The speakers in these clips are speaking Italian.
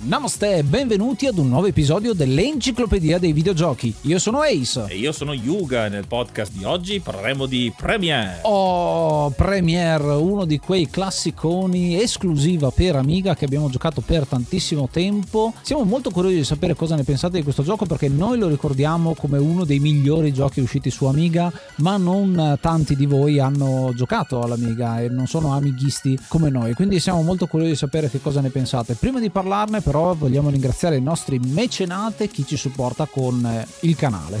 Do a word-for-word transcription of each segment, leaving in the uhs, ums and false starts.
Namaste e benvenuti ad un nuovo episodio dell'Enciclopedia dei Videogiochi. Io sono Ace. E io sono Yuga. Nel podcast di oggi parleremo di Premiere. Oh, Premiere, uno di quei classiconi esclusiva per Amiga che abbiamo giocato per tantissimo tempo. Siamo molto curiosi di sapere cosa ne pensate di questo gioco perché noi lo ricordiamo come uno dei migliori giochi usciti su Amiga, ma non tanti di voi hanno giocato all'Amiga e non sono amighisti come noi. Quindi siamo molto curiosi di sapere che cosa ne pensate. Prima di parlarne però vogliamo ringraziare i nostri mecenate, chi ci supporta con il canale.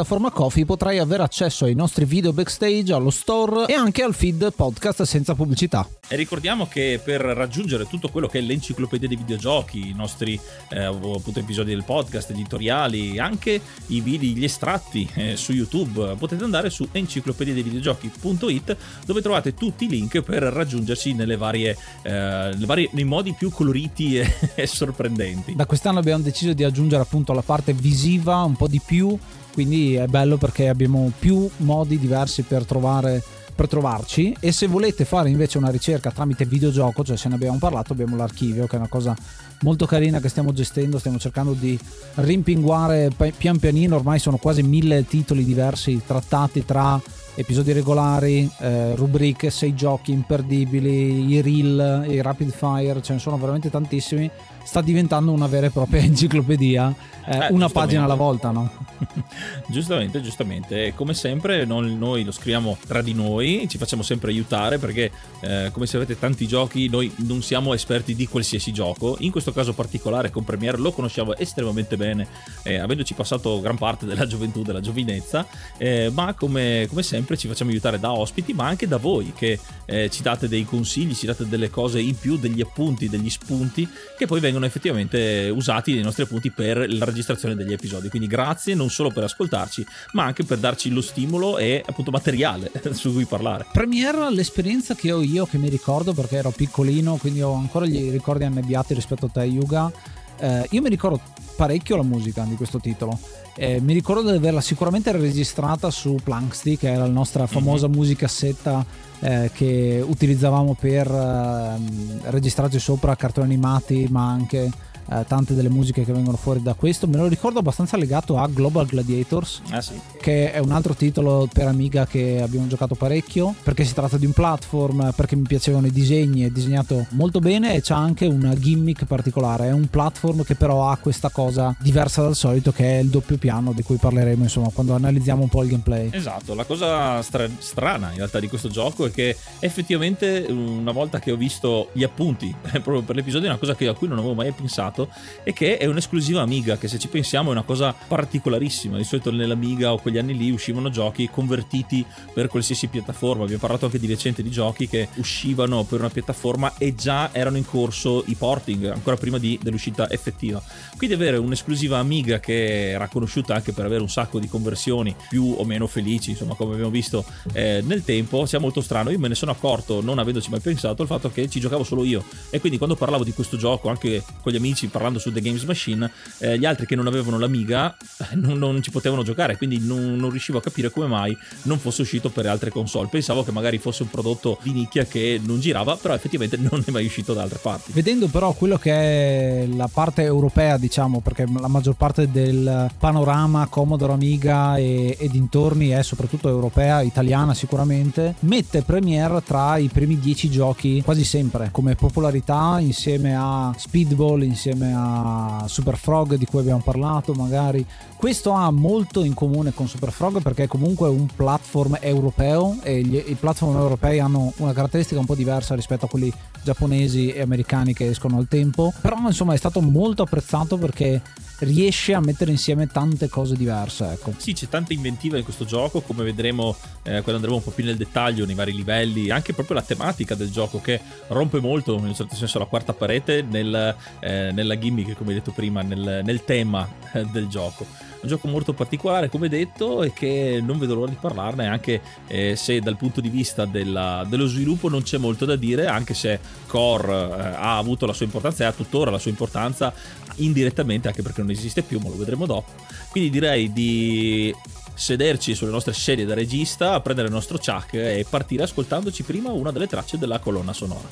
piattaforma Ko-fi potrai avere accesso ai nostri video backstage, allo store e anche al feed podcast senza pubblicità. E ricordiamo che per raggiungere tutto quello che è l'enciclopedia dei videogiochi, i nostri eh, appunto episodi del podcast, editoriali, anche i video, gli estratti eh, su YouTube, potete andare su enciclopedia dei videogiochi punto it dove trovate tutti i link per raggiungerci nelle varie, eh, le varie nei modi più coloriti e, e sorprendenti. Da quest'anno abbiamo deciso di aggiungere appunto la parte visiva un po' di più. Quindi è bello perché abbiamo più modi diversi per trovare per trovarci e se volete fare invece una ricerca tramite videogioco, cioè se ne abbiamo parlato, abbiamo l'archivio che è una cosa molto carina che stiamo gestendo, stiamo cercando di rimpinguare pian pianino, ormai sono quasi mille titoli diversi trattati tra episodi regolari, eh, rubriche, sei giochi imperdibili, i reel, i rapid fire, ce ne sono veramente tantissimi. Sta diventando una vera e propria enciclopedia, eh, eh, una pagina alla volta, no? giustamente, giustamente. Come sempre non, noi lo scriviamo tra di noi, ci facciamo sempre aiutare perché eh, come sapete tanti giochi, noi non siamo esperti di qualsiasi gioco. In questo caso particolare con Premiere lo conosciamo estremamente bene, eh, avendoci passato gran parte della gioventù, della giovinezza, eh, ma come, come sempre ci facciamo aiutare da ospiti ma anche da voi che eh, ci date dei consigli, ci date delle cose in più, degli appunti, degli spunti che poi vengono vengono effettivamente usati nei nostri appunti per la registrazione degli episodi. Quindi grazie non solo per ascoltarci ma anche per darci lo stimolo e appunto materiale su cui parlare. Premiere, l'esperienza che ho io, che mi ricordo perché ero piccolino, quindi ho ancora gli ricordi annebbiati rispetto a te Yuga, eh, io mi ricordo parecchio la musica di questo titolo, eh, mi ricordo di averla sicuramente registrata su Planksty, che era la nostra famosa mm-hmm. musicassetta eh, che utilizzavamo per eh, registrarci sopra cartoni animati, ma anche eh, tante delle musiche che vengono fuori da questo. Me lo ricordo abbastanza legato a Global Gladiators, ah, sì. che è un altro titolo per Amiga che abbiamo giocato parecchio, perché si tratta di un platform, perché mi piacevano i disegni, è disegnato molto bene e c'ha anche una gimmick particolare, è un platform che però ha questa cosa diversa dal solito che è il doppio piano, di cui parleremo insomma quando analizziamo un po' il gameplay. Esatto, la cosa stra- strana in realtà di questo gioco è che effettivamente una volta che ho visto gli appunti proprio per l'episodio, è una cosa che a cui non avevo mai pensato, e che è un'esclusiva Amiga, che se ci pensiamo è una cosa particolarissima. Di solito nell'Amiga o quegli anni lì uscivano giochi convertiti per qualsiasi piattaforma, abbiamo parlato anche di recente di giochi che uscivano per una piattaforma e già erano in corso i porting ancora prima di, dell'uscita effettiva. Qui di avere un'esclusiva Amiga che era conosciuta anche per avere un sacco di conversioni più o meno felici, insomma come abbiamo visto eh, nel tempo, sia molto strano. Io me ne sono accorto, non avendoci mai pensato, il fatto che ci giocavo solo io, e quindi quando parlavo di questo gioco anche con gli amici parlando su The Games Machine, eh, gli altri che non avevano l'Amiga non, non ci potevano giocare, quindi non, non riuscivo a capire come mai non fosse uscito per altre console. Pensavo che magari fosse un prodotto di nicchia che non girava, però effettivamente non è mai uscito da altre parti. Vedendo però quello che è la parte europea, diciamo, perché la maggior parte del panorama Commodore, Amiga e, e dintorni è soprattutto europea, italiana sicuramente, mette Premiere tra i primi dieci giochi quasi sempre come popolarità, insieme a Speedball, insieme a Super Frog di cui abbiamo parlato. Magari questo ha molto in comune con Super Frog, perché comunque è un platform europeo e gli, i platform europei hanno una caratteristica un po' diversa rispetto a quelli giapponesi e americani che escono al tempo, però insomma è stato molto apprezzato perché riesce a mettere insieme tante cose diverse, ecco. Sì, c'è tanta inventiva in questo gioco, come vedremo eh, quando andremo un po' più nel dettaglio nei vari livelli, anche proprio la tematica del gioco che rompe molto in un certo senso la quarta parete nel, eh, nella gimmick, come hai detto prima, nel, nel tema eh, del gioco. Un gioco molto particolare, come detto, e che non vedo l'ora di parlarne, anche eh, se dal punto di vista della, dello sviluppo non c'è molto da dire, anche se Core eh, ha avuto la sua importanza e ha tuttora la sua importanza indirettamente, anche perché non esiste più, ma lo vedremo dopo. Quindi direi di sederci sulle nostre sedie da regista, prendere il nostro chuck e partire ascoltandoci prima una delle tracce della colonna sonora.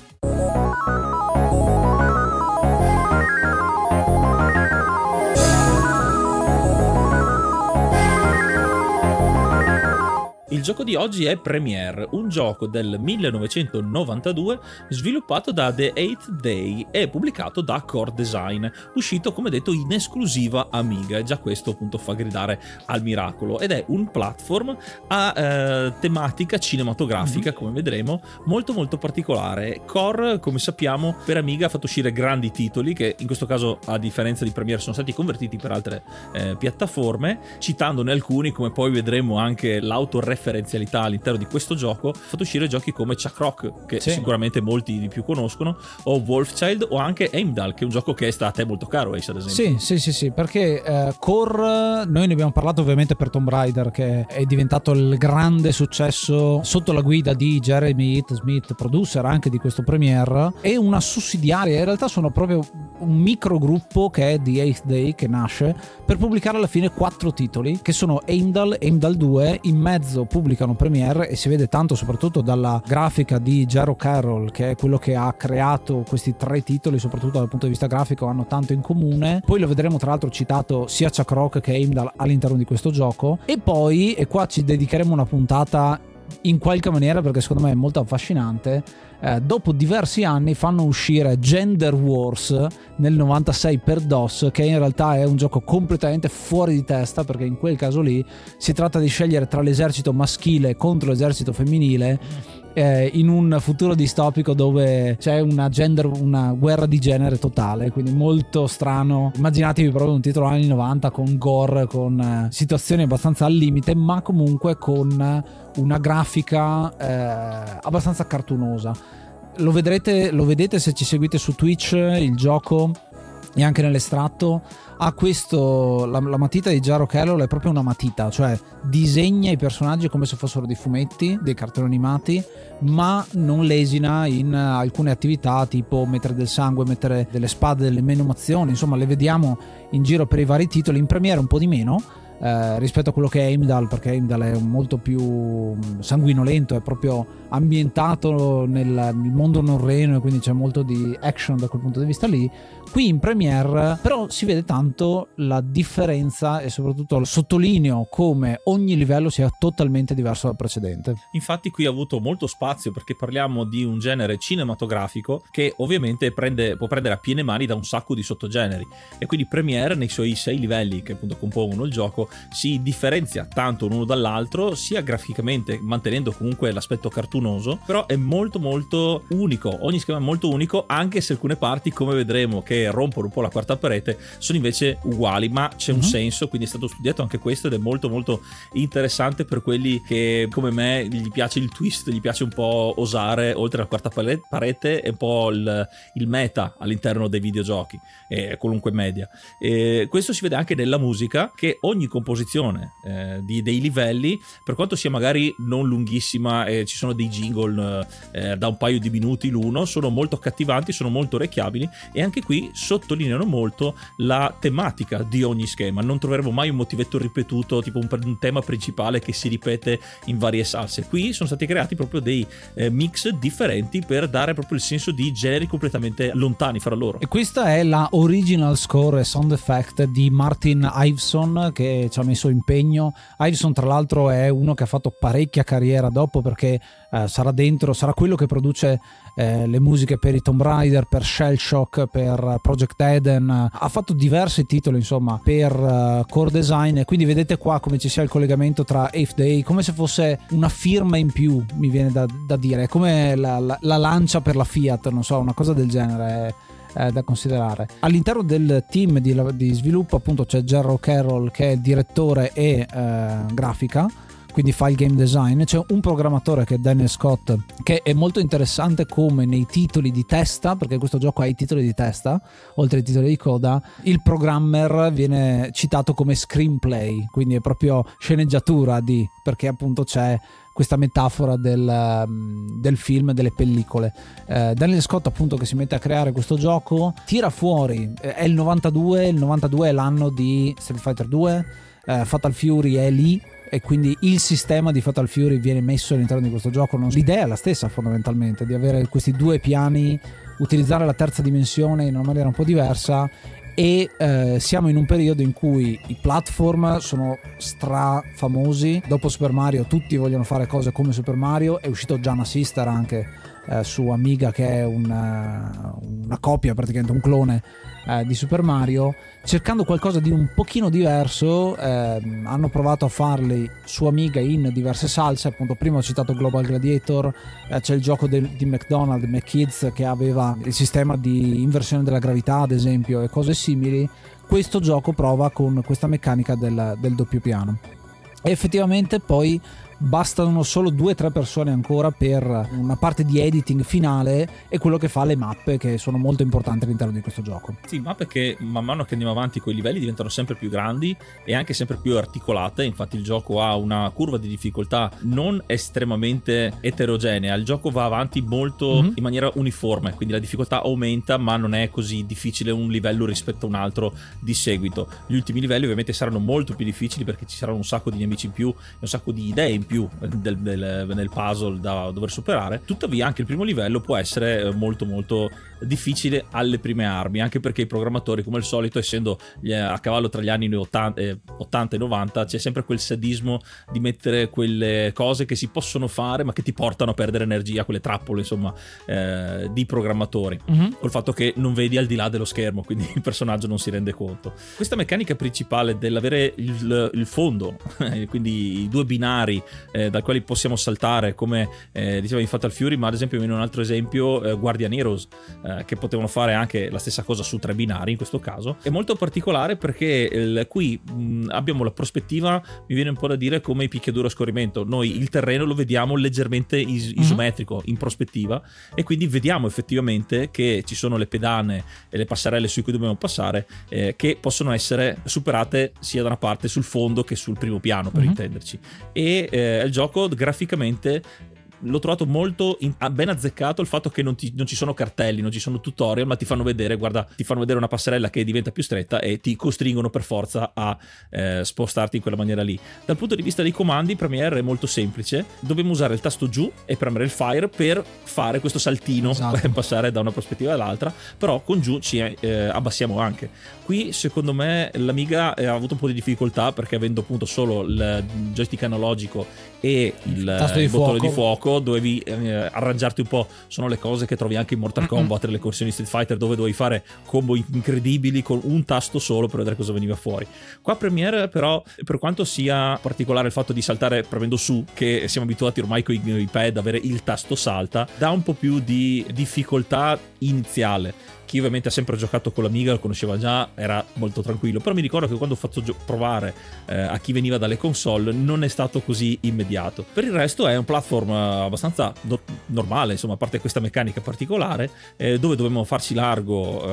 Il gioco di oggi è Premiere, un gioco del millenovecentonovantadue sviluppato da The eighth Day e pubblicato da Core Design, uscito come detto in esclusiva Amiga, e già questo appunto fa gridare al miracolo, ed è un platform a eh, tematica cinematografica, come vedremo, molto molto particolare. Core, come sappiamo, per Amiga ha fatto uscire grandi titoli che in questo caso, a differenza di Premiere, sono stati convertiti per altre eh, piattaforme, citandone alcuni, come poi vedremo anche l'autoreferenzialità all'interno di questo gioco. Ha fatto uscire giochi come Chuck Rock, che sì. sicuramente molti di più conoscono, o Wolfchild, o anche Heimdall, che è un gioco che è stato a te molto caro, Ace, ad esempio. Sì, sì, sì, sì, perché eh, Core, noi ne abbiamo parlato ovviamente per Tomb Raider, che è diventato il grande successo sotto la guida di Jeremy Smith, producer anche di questo Premiere, e una sussidiaria, in realtà sono proprio un microgruppo che è The eighth Day, che nasce per pubblicare alla fine quattro titoli, che sono Heimdall, Heimdall due, in mezzo pubblicano Premiere, e si vede tanto soprattutto dalla grafica di Jaro Carroll, che è quello che ha creato questi tre titoli, soprattutto dal punto di vista grafico hanno tanto in comune. Poi lo vedremo tra l'altro citato sia Chuck Rock che Heimdall all'interno di questo gioco, e poi, e qua ci dedicheremo una puntata in qualche maniera perché secondo me è molto affascinante, eh, dopo diversi anni fanno uscire Gender Wars nel novantasei per DOS, che in realtà è un gioco completamente fuori di testa, perché in quel caso lì si tratta di scegliere tra l'esercito maschile contro l'esercito femminile, eh, in un futuro distopico dove c'è una gender, una guerra di genere totale, quindi molto strano. Immaginatevi proprio un titolo anni novanta con gore, con eh, situazioni abbastanza al limite, ma comunque con una grafica eh, abbastanza cartunosa. Lo vedrete, lo vedete se ci seguite su Twitch, il gioco e anche nell'estratto, ha questo, la, la matita di Jaro Kellogg è proprio una matita, cioè disegna i personaggi come se fossero dei fumetti, dei cartoni animati, ma non lesina in alcune attività tipo mettere del sangue, mettere delle spade, delle menomazioni, insomma le vediamo in giro per i vari titoli, in Premiere un po' di meno eh, rispetto a quello che è Heimdall, perché Heimdall è molto più sanguinolento, è proprio ambientato nel, nel mondo norreno e quindi c'è molto di action da quel punto di vista lì. Qui in Premiere però si vede tanto la differenza e soprattutto sottolineo come ogni livello sia totalmente diverso dal precedente. Infatti qui ha avuto molto spazio perché parliamo di un genere cinematografico che ovviamente prende, può prendere a piene mani da un sacco di sottogeneri, e quindi Premiere nei suoi sei livelli che appunto compongono il gioco si differenzia tanto l'uno dall'altro, sia graficamente mantenendo comunque l'aspetto cartunoso, però è molto molto unico, ogni schema è molto unico, anche se alcune parti, come vedremo, che rompono un po' la quarta parete sono invece uguali, ma c'è un mm-hmm. senso, quindi è stato studiato anche questo ed è molto molto interessante per quelli che come me gli piace il twist, gli piace un po' osare oltre la quarta parete e un po' il, il meta all'interno dei videogiochi e qualunque media. E questo si vede anche nella musica, che ogni composizione eh, di, dei livelli, per quanto sia magari non lunghissima, eh, ci sono dei jingle eh, da un paio di minuti l'uno, sono molto accattivanti, sono molto orecchiabili, e anche qui sottolineano molto la tematica di ogni schema. Non troveremo mai un motivetto ripetuto, tipo un, un tema principale che si ripete in varie salse. Qui sono stati creati proprio dei eh, mix differenti per dare proprio il senso di generi completamente lontani fra loro. E questa è la original score e sound effect di Martin Iveson, che ci ha messo impegno. Iveson tra l'altro è uno che ha fatto parecchia carriera dopo, perché eh, sarà dentro, sarà quello che produce eh, le musiche per i Tomb Raider, per Shell Shock, per Project Eden, ha fatto diversi titoli insomma per uh, Core Design, e quindi vedete qua come ci sia il collegamento tra eighth Day, come se fosse una firma in più, mi viene da, da dire, è come la, la, la lancia per la Fiat, non so, una cosa del genere eh, da considerare. All'interno del team di, di sviluppo appunto c'è Jaro Carroll che è il direttore e eh, grafica, quindi fa il game design, c'è un programmatore che è Daniel Scott, che è molto interessante come nei titoli di testa, perché questo gioco ha i titoli di testa oltre ai titoli di coda, il programmer viene citato come screenplay, quindi è proprio sceneggiatura di, perché appunto c'è questa metafora del, del film, delle pellicole. eh, Daniel Scott appunto che si mette a creare questo gioco, tira fuori, eh, è il novantadue, il novantadue è l'anno di Street Fighter due, eh, Fatal Fury è lì, e quindi il sistema di Fatal Fury viene messo all'interno di questo gioco. L'idea è la stessa fondamentalmente, di avere questi due piani, utilizzare la terza dimensione in una maniera un po' diversa, e eh, siamo in un periodo in cui i platform sono stra famosi, dopo Super Mario tutti vogliono fare cose come Super Mario, è uscito Gianna Sister anche eh, su Amiga, che è una, una copia praticamente, un clone Eh, di Super Mario, cercando qualcosa di un pochino diverso. ehm, hanno provato a farli su Amiga in diverse salse, appunto prima ho citato Global Gladiator, eh, c'è il gioco de- di McDonald's, McKids, che aveva il sistema di inversione della gravità ad esempio, e cose simili. Questo gioco prova con questa meccanica del, del doppio piano, e effettivamente poi bastano solo due o tre persone ancora per una parte di editing finale, e quello che fa le mappe, che sono molto importanti all'interno di questo gioco. Sì, mappe che man mano che andiamo avanti con i livelli diventano sempre più grandi e anche sempre più articolate. Infatti il gioco ha una curva di difficoltà non estremamente eterogenea, il gioco va avanti molto mm-hmm. in maniera uniforme, quindi la difficoltà aumenta ma non è così difficile un livello rispetto a un altro di seguito. Gli ultimi livelli ovviamente saranno molto più difficili perché ci saranno un sacco di nemici in più e un sacco di idee in più più del, del, nel puzzle da dover superare. Tuttavia anche il primo livello può essere molto molto difficile alle prime armi, anche perché i programmatori, come al solito, essendo a cavallo tra gli anni ottanta e novanta, c'è sempre quel sadismo di mettere quelle cose che si possono fare ma che ti portano a perdere energia, quelle trappole insomma eh, di programmatori, mm-hmm. col fatto che non vedi al di là dello schermo, quindi il personaggio non si rende conto. Questa meccanica principale dell'avere il, il fondo quindi i due binari eh, dal quali possiamo saltare, come eh, diceva in Fatal Fury, ma ad esempio in un altro esempio eh, Guardian Heroes, eh, che potevano fare anche la stessa cosa su tre binari in questo caso. È molto particolare perché il, qui mh, abbiamo la prospettiva, mi viene un po' da dire come i picchiaduro a scorrimento. Noi il terreno lo vediamo leggermente is- isometrico, mm-hmm. in prospettiva, e quindi vediamo effettivamente che ci sono le pedane e le passerelle su cui dobbiamo passare, eh, che possono essere superate sia da una parte sul fondo che sul primo piano, per mm-hmm. intenderci. E eh, il gioco graficamente l'ho trovato molto in, ben azzeccato, il fatto che non, ti, non ci sono cartelli, non ci sono tutorial, ma ti fanno vedere, guarda, ti fanno vedere una passerella che diventa più stretta e ti costringono per forza a eh, spostarti in quella maniera lì. Dal punto di vista dei comandi, Premiere è molto semplice, dobbiamo usare il tasto giù e premere il fire per fare questo saltino, esatto. per passare da una prospettiva all'altra, però con giù ci eh, abbassiamo anche. Qui secondo me l'Amiga ha avuto un po' di difficoltà, perché avendo appunto solo il joystick analogico e il, il, il bottone di fuoco, dovevi eh, arrangiarti un po'. Sono le cose che trovi anche in Mortal Kombat, le corsioni Street Fighter, dove dovevi fare combo incredibili con un tasto solo per vedere cosa veniva fuori. Qua Premiere però, per quanto sia particolare il fatto di saltare premendo su, che siamo abituati ormai con i pad ad avere il tasto salta, dà un po' più di difficoltà iniziale. Chi ovviamente ha sempre giocato con l'Amiga lo conosceva già, era molto tranquillo, però mi ricordo che quando ho fatto gio- provare eh, a chi veniva dalle console non è stato così immediato. Per il resto è un platform abbastanza no- normale, insomma, a parte questa meccanica particolare, eh, dove dovevamo farci largo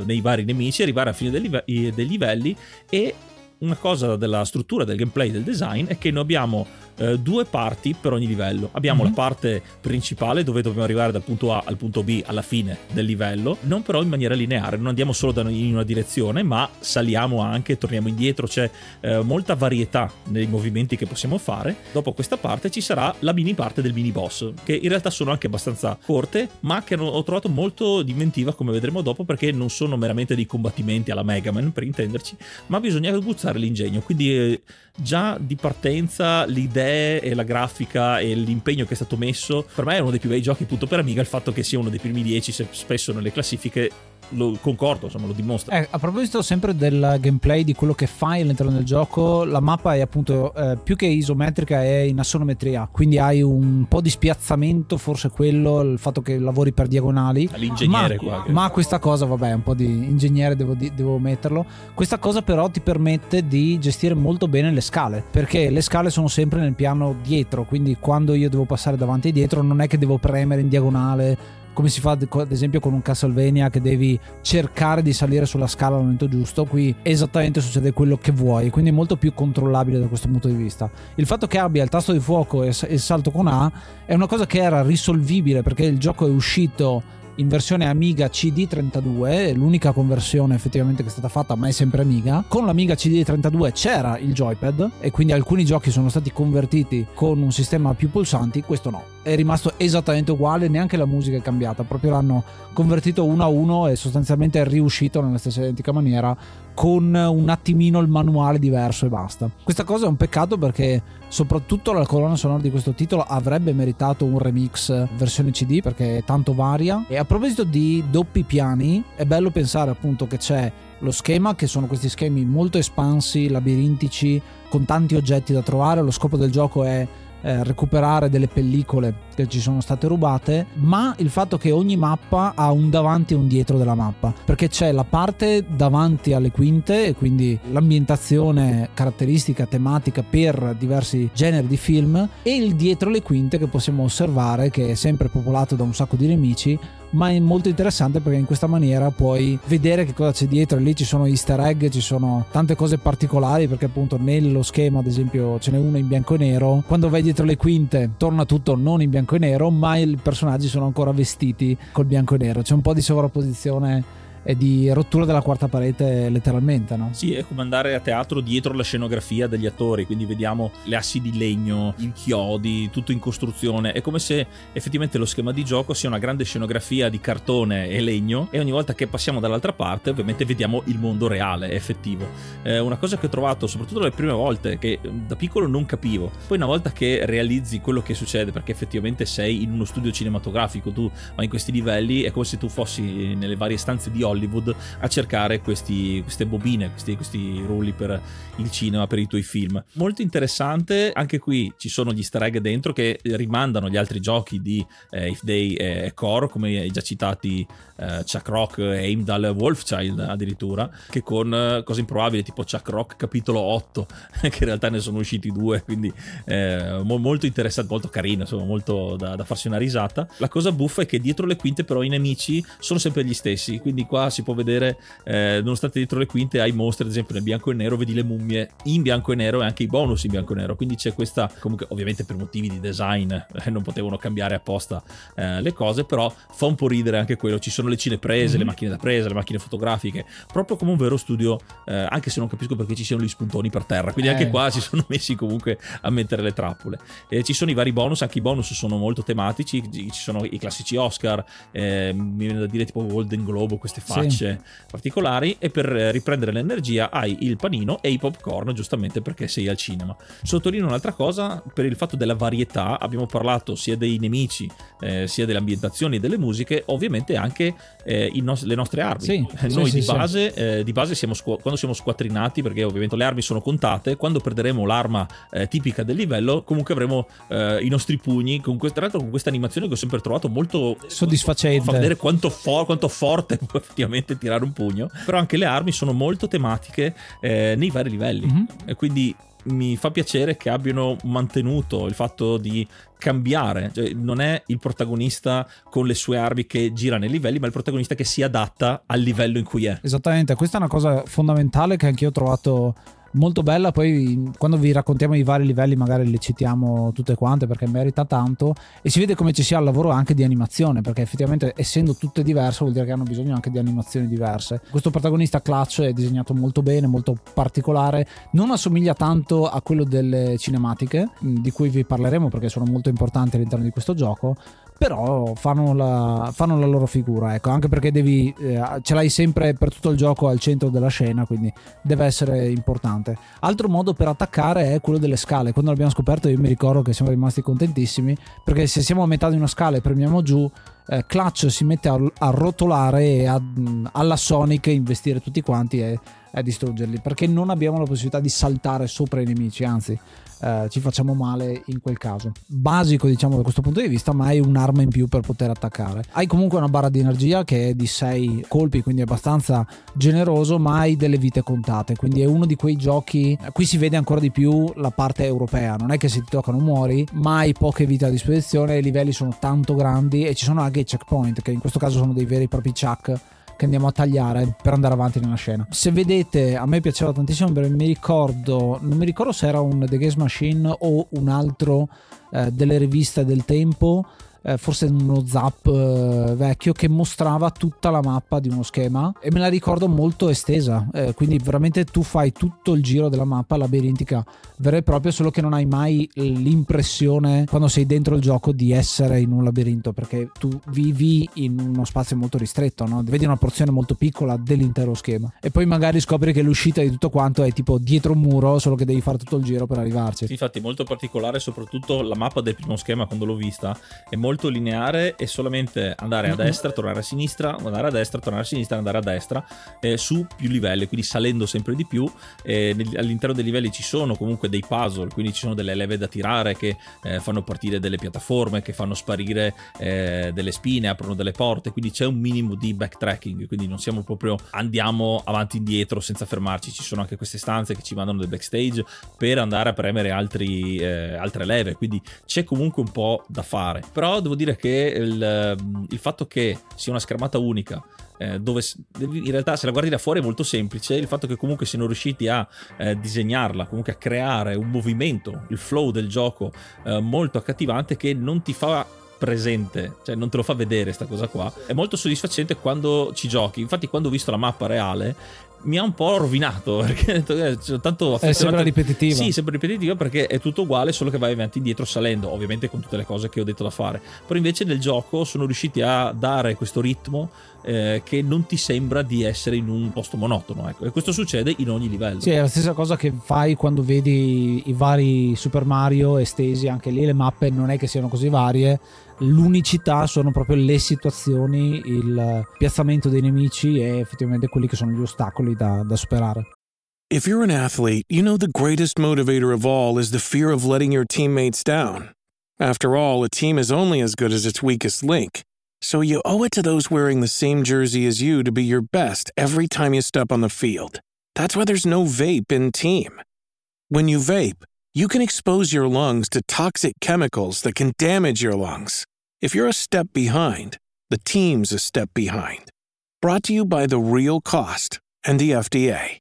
eh, nei vari nemici, arrivare alla fine dei, live- dei livelli. E una cosa della struttura del gameplay, del design, è che noi abbiamo eh, due parti per ogni livello. Abbiamo mm-hmm. la parte principale, dove dobbiamo arrivare dal punto A al punto B alla fine del livello, non però in maniera lineare, non andiamo solo da in una direzione, ma saliamo anche, torniamo indietro, c'è eh, molta varietà nei movimenti che possiamo fare. Dopo questa parte ci sarà la mini parte del mini boss, che in realtà sono anche abbastanza corte, ma che ho trovato molto inventiva, come vedremo dopo, perché non sono meramente dei combattimenti alla Mega Man, per intenderci, ma bisogna buttare l'ingegno. Quindi eh, già di partenza l'idea e la grafica e l'impegno che è stato messo, per me è uno dei più bei giochi appunto per Amiga. Il fatto che sia uno dei primi dieci spesso nelle classifiche lo concordo, insomma, lo dimostra. Eh, a proposito sempre del gameplay, di quello che fai all'interno del gioco, la mappa è appunto eh, più che isometrica è in assonometria, quindi hai un po' di spiazzamento, forse quello, il fatto che lavori per diagonali, l'ingegnere ma, qua, che... ma questa cosa, vabbè, un po' di ingegnere devo, di, devo metterlo. Questa cosa però ti permette di gestire molto bene le scale, perché le scale sono sempre nel piano dietro, quindi quando io devo passare davanti e dietro non è che devo premere in diagonale come si fa ad esempio con un Castlevania, che devi cercare di salire sulla scala al momento giusto. Qui esattamente succede quello che vuoi, quindi è molto più controllabile da questo punto di vista. Il fatto che abbia il tasto di fuoco e il salto con A è una cosa che era risolvibile, perché il gioco è uscito in versione Amiga C D trentadue, l'unica conversione effettivamente che è stata fatta, ma è sempre Amiga. Con l'Amiga C D trentadue c'era il joypad, e quindi alcuni giochi sono stati convertiti con un sistema a più pulsanti, questo no, è rimasto esattamente uguale, neanche la musica è cambiata, proprio l'hanno convertito uno a uno e sostanzialmente è riuscito nella stessa identica maniera, con un attimino il manuale diverso e basta. Questa cosa è un peccato, perché soprattutto la colonna sonora di questo titolo avrebbe meritato un remix versione C D, perché è tanto varia. E a proposito di doppi piani, è bello pensare appunto che c'è lo schema, che sono questi schemi molto espansi, labirintici, con tanti oggetti da trovare. Lo scopo del gioco è Eh, recuperare delle pellicole che ci sono state rubate, ma il fatto che ogni mappa ha un davanti e un dietro della mappa, perché c'è la parte davanti alle quinte, e quindi l'ambientazione caratteristica, tematica per diversi generi di film, e il dietro le quinte, che possiamo osservare che è sempre popolato da un sacco di nemici, ma è molto interessante perché in questa maniera puoi vedere che cosa c'è dietro. E lì ci sono easter egg, ci sono tante cose particolari, perché appunto nello schema ad esempio ce n'è uno in bianco e nero, quando vai dietro le quinte torna tutto non in bianco e nero, ma i personaggi sono ancora vestiti col bianco e nero. C'è un po' di sovrapposizione e di rottura della quarta parete letteralmente, no? Sì, è come andare a teatro dietro la scenografia degli attori, quindi vediamo le assi di legno, gli chiodi, tutto in costruzione. È come se effettivamente lo schema di gioco sia una grande scenografia di cartone e legno, e ogni volta che passiamo dall'altra parte ovviamente vediamo il mondo reale, effettivo. È una cosa che ho trovato soprattutto le prime volte, che da piccolo non capivo, poi una volta che realizzi quello che succede, perché effettivamente sei in uno studio cinematografico, tu vai in questi livelli, è come se tu fossi nelle varie stanze di Hollywood Hollywood a cercare questi, queste bobine, questi, questi rulli per il cinema, per i tuoi film. Molto interessante, anche qui ci sono gli easter egg dentro che rimandano gli altri giochi di eh, eighth Day e Core, come hai già citati eh, Chuck Rock, Heimdall, Wolfchild addirittura, che con eh, cose improbabili tipo Chuck Rock capitolo otto che in realtà ne sono usciti due, quindi eh, mo- molto interessante, molto carino, insomma, molto da, da farsi una risata. La cosa buffa è che dietro le quinte però i nemici sono sempre gli stessi, quindi qua si può vedere eh, nonostante dietro le quinte hai mostri ad esempio nel bianco e nero, vedi le mummie in bianco e nero e anche i bonus in bianco e nero, quindi c'è questa, comunque ovviamente per motivi di design eh, non potevano cambiare apposta eh, le cose, però fa un po' ridere anche quello. Ci sono le cineprese, mm-hmm. le macchine da presa, le macchine fotografiche, proprio come un vero studio, eh, anche se non capisco perché ci siano gli spuntoni per terra, quindi eh. anche qua si sono messi comunque a mettere le trappole. Eh, ci sono i vari bonus, anche i bonus sono molto tematici, ci sono i classici Oscar, eh, mi viene da dire tipo Golden Globe, queste facce sì. particolari, e per riprendere l'energia hai il panino e i popcorn, giustamente perché sei al cinema. Sottolineo un'altra cosa per il fatto della varietà, abbiamo parlato sia dei nemici eh, sia delle ambientazioni e delle musiche, ovviamente anche eh, i nos- le nostre armi. Sì. Noi sì, di, sì, base, sì. Eh, di base siamo squ- quando siamo squattrinati, perché ovviamente le armi sono contate, quando perderemo l'arma eh, tipica del livello comunque avremo eh, i nostri pugni, con que- tra l'altro con questa animazione che ho sempre trovato molto soddisfacente, fa vedere quanto, for- quanto forte può effettivamente tirare un pugno, però anche le armi sono molto tematiche eh, nei vari livelli, mm-hmm. e quindi mi fa piacere che abbiano mantenuto il fatto di cambiare, cioè, non è il protagonista con le sue armi che gira nei livelli, ma il protagonista che si adatta al livello in cui è. Esattamente, questa è una cosa fondamentale che anch'io ho trovato molto bella. Poi quando vi raccontiamo i vari livelli magari le citiamo tutte quante perché merita tanto, e si vede come ci sia il lavoro anche di animazione, perché effettivamente essendo tutte diverse vuol dire che hanno bisogno anche di animazioni diverse. Questo protagonista Clutch è disegnato molto bene, molto particolare, non assomiglia tanto a quello delle cinematiche di cui vi parleremo perché sono molto importanti all'interno di questo gioco, però fanno la, fanno la loro figura, ecco, anche perché devi eh, ce l'hai sempre per tutto il gioco al centro della scena, quindi deve essere importante. Altro modo per attaccare è quello delle scale. Quando l'abbiamo scoperto io mi ricordo che siamo rimasti contentissimi, perché se siamo a metà di una scala e premiamo giù, eh, Clutch si mette a, a rotolare e a, alla Sonic investire tutti quanti e a distruggerli, perché non abbiamo la possibilità di saltare sopra i nemici, anzi eh, ci facciamo male in quel caso. Basico diciamo da questo punto di vista, ma hai un'arma in più per poter attaccare. Hai comunque una barra di energia che è di sei colpi, quindi è abbastanza generoso, ma hai delle vite contate, quindi è uno di quei giochi, qui si vede ancora di più la parte europea, non è che se ti toccano muori, ma hai poche vite a disposizione, i livelli sono tanto grandi e ci sono anche i checkpoint, che in questo caso sono dei veri e propri chuck che andiamo a tagliare per andare avanti nella scena. Se vedete, a me piaceva tantissimo perché mi ricordo, non mi ricordo se era un The Games Machine o un altro eh, delle riviste del tempo, eh, forse uno Zap eh, vecchio, che mostrava tutta la mappa di uno schema e me la ricordo molto estesa, eh, quindi veramente tu fai tutto il giro della mappa labirintica vera e propria, solo che non hai mai l'impressione quando sei dentro il gioco di essere in un labirinto, perché tu vivi in uno spazio molto ristretto, no? Vedi una porzione molto piccola dell'intero schema e poi magari scopri che l'uscita di tutto quanto è tipo dietro un muro, solo che devi fare tutto il giro per arrivarci. Sì, infatti molto particolare, soprattutto la mappa del primo schema quando l'ho vista è molto lineare e solamente andare a destra, tornare a sinistra, andare a destra, tornare a sinistra, andare a destra, eh, su più livelli, quindi salendo sempre di più. Eh, all'interno dei livelli ci sono comunque dei puzzle, quindi ci sono delle leve da tirare che eh, fanno partire delle piattaforme, che fanno sparire eh, delle spine, aprono delle porte, quindi c'è un minimo di backtracking, quindi non siamo proprio andiamo avanti e indietro senza fermarci. Ci sono anche queste stanze che ci mandano del backstage per andare a premere altri, eh, altre leve, quindi c'è comunque un po' da fare. Però devo dire che il, il fatto che sia una schermata unica, eh, dove in realtà se la guardi da fuori è molto semplice, il fatto che comunque siano riusciti a eh, disegnarla, comunque a creare un movimento, il flow del gioco eh, molto accattivante, che non ti fa presente, cioè non te lo fa vedere sta cosa qua, è molto soddisfacente quando ci giochi. Infatti quando ho visto la mappa reale mi ha un po' rovinato, perché cioè, tanto è sempre ripetitiva. Sì, sempre ripetitiva, perché è tutto uguale, solo che vai avanti e indietro salendo, ovviamente con tutte le cose che ho detto da fare. Però invece nel gioco sono riusciti a dare questo ritmo eh, che non ti sembra di essere in un posto monotono, ecco. E questo succede in ogni livello. Sì, è la stessa cosa che fai quando vedi i vari Super Mario estesi, anche lì le mappe non è che siano così varie, l'unicità sono proprio le situazioni, il piazzamento dei nemici e effettivamente quelli che sono gli ostacoli da, da superare. If you're an athlete, you know the greatest motivator of all is the fear of letting your teammates down. After all, a team is only as good as its weakest link. So you owe it to those wearing the same jersey as you to be your best every time you step on the field. That's why there's no vape in team. When you vape, you can expose your lungs to toxic chemicals that can damage your lungs. If you're a step behind, the team's a step behind. Brought to you by The Real Cost and the F D A.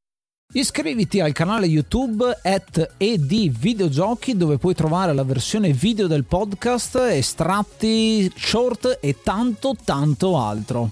Iscriviti al canale YouTube chiocciola ed videogiochi dove puoi trovare la versione video del podcast, estratti, short e tanto tanto altro.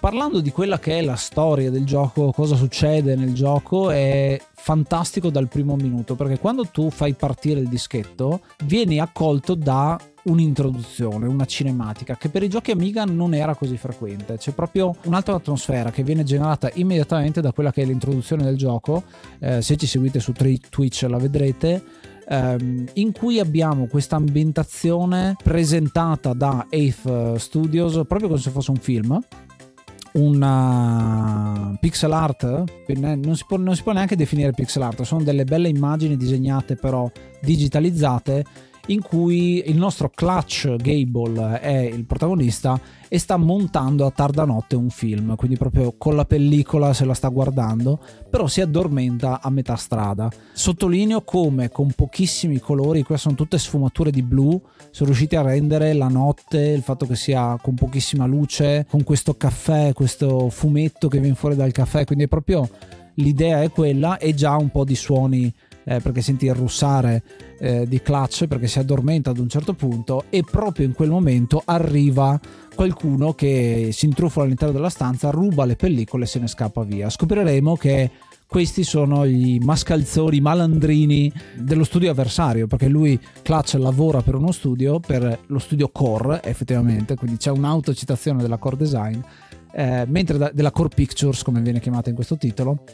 Parlando di quella che è la storia del gioco, cosa succede nel gioco, è fantastico dal primo minuto, perché quando tu fai partire il dischetto vieni accolto da un'introduzione, una cinematica, che per i giochi Amiga non era così frequente. C'è proprio un'altra atmosfera che viene generata immediatamente da quella che è l'introduzione del gioco. Eh, se ci seguite su Twitch la vedrete, ehm, in cui abbiamo questa ambientazione presentata da eighth Studios proprio come se fosse un film, una pixel art, non si, può, non si può neanche definire pixel art, sono delle belle immagini disegnate però digitalizzate, in cui il nostro Clutch Gable è il protagonista e sta montando a tarda notte un film, quindi proprio con la pellicola se la sta guardando, però si addormenta a metà strada. Sottolineo come con pochissimi colori, qua sono tutte sfumature di blu, sono riusciti a rendere la notte, il fatto che sia con pochissima luce, con questo caffè, questo fumetto che viene fuori dal caffè, quindi è proprio l'idea è quella, e già un po' di suoni, Eh, perché senti il russare eh, di Clutch perché si addormenta ad un certo punto, e proprio in quel momento arriva qualcuno che si intrufola all'interno della stanza, ruba le pellicole e se ne scappa via. Scopriremo che questi sono gli mascalzoni, i malandrini dello studio avversario, perché lui, Clutch, lavora per uno studio, per lo studio Core effettivamente, quindi c'è un'autocitazione della Core Design, eh, mentre da, della Core Pictures come viene chiamata in questo titolo,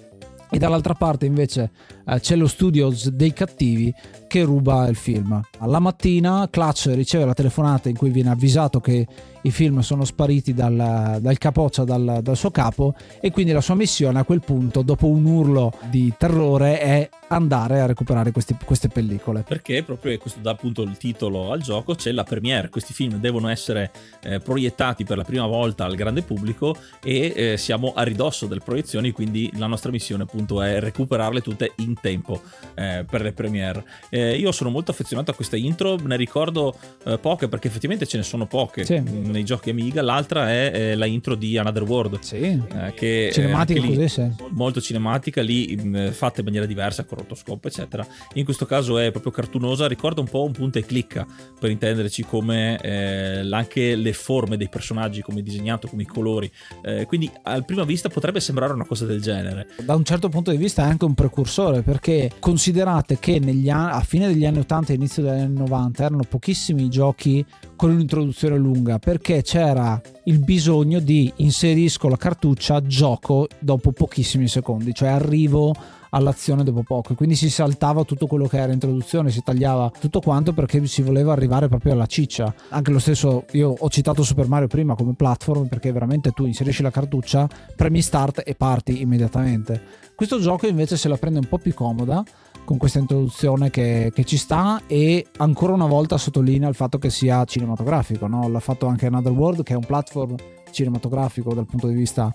e dall'altra parte invece eh, c'è lo studio dei cattivi che ruba il film. Alla mattina Clutch riceve la telefonata in cui viene avvisato che i film sono spariti dal, dal capoccia, dal, dal suo capo, e quindi la sua missione a quel punto, dopo un urlo di terrore, è andare a recuperare questi, queste pellicole. Perché proprio questo dà appunto il titolo al gioco, c'è la premiere, questi film devono essere eh, proiettati per la prima volta al grande pubblico, e eh, siamo a ridosso delle proiezioni, quindi la nostra missione appunto è recuperarle tutte in tempo eh, per le premiere. Eh, io sono molto affezionato a questa intro, ne ricordo eh, poche perché effettivamente ce ne sono poche, sì, nei giochi Amiga. L'altra è eh, la intro di Another World, sì, eh, che cinematica, eh, lì, così, molto cinematica, lì mh, fatta in maniera diversa con rotoscopo eccetera. In questo caso è proprio cartunosa, ricorda un po' un punta e clicca, per intenderci, come eh, anche le forme dei personaggi, come disegnato, come i colori, eh, quindi a prima vista potrebbe sembrare una cosa del genere. Da un certo punto di vista è anche un precursore, perché considerate che negli anni, a fine degli anni ottanta e inizio degli anni novanta, erano pochissimi i giochi con un'introduzione lunga, perché Perché c'era il bisogno di inserisco la cartuccia, gioco dopo pochissimi secondi, cioè arrivo all'azione dopo poco, quindi si saltava tutto quello che era introduzione, si tagliava tutto quanto perché si voleva arrivare proprio alla ciccia. Anche lo stesso, io ho citato Super Mario prima come platform, perché veramente tu inserisci la cartuccia, premi start e parti immediatamente. Questo gioco invece se la prende un po' più comoda con questa introduzione che, che ci sta, e ancora una volta sottolinea il fatto che sia cinematografico, no? L'ha fatto anche Another World, che è un platform cinematografico dal punto di vista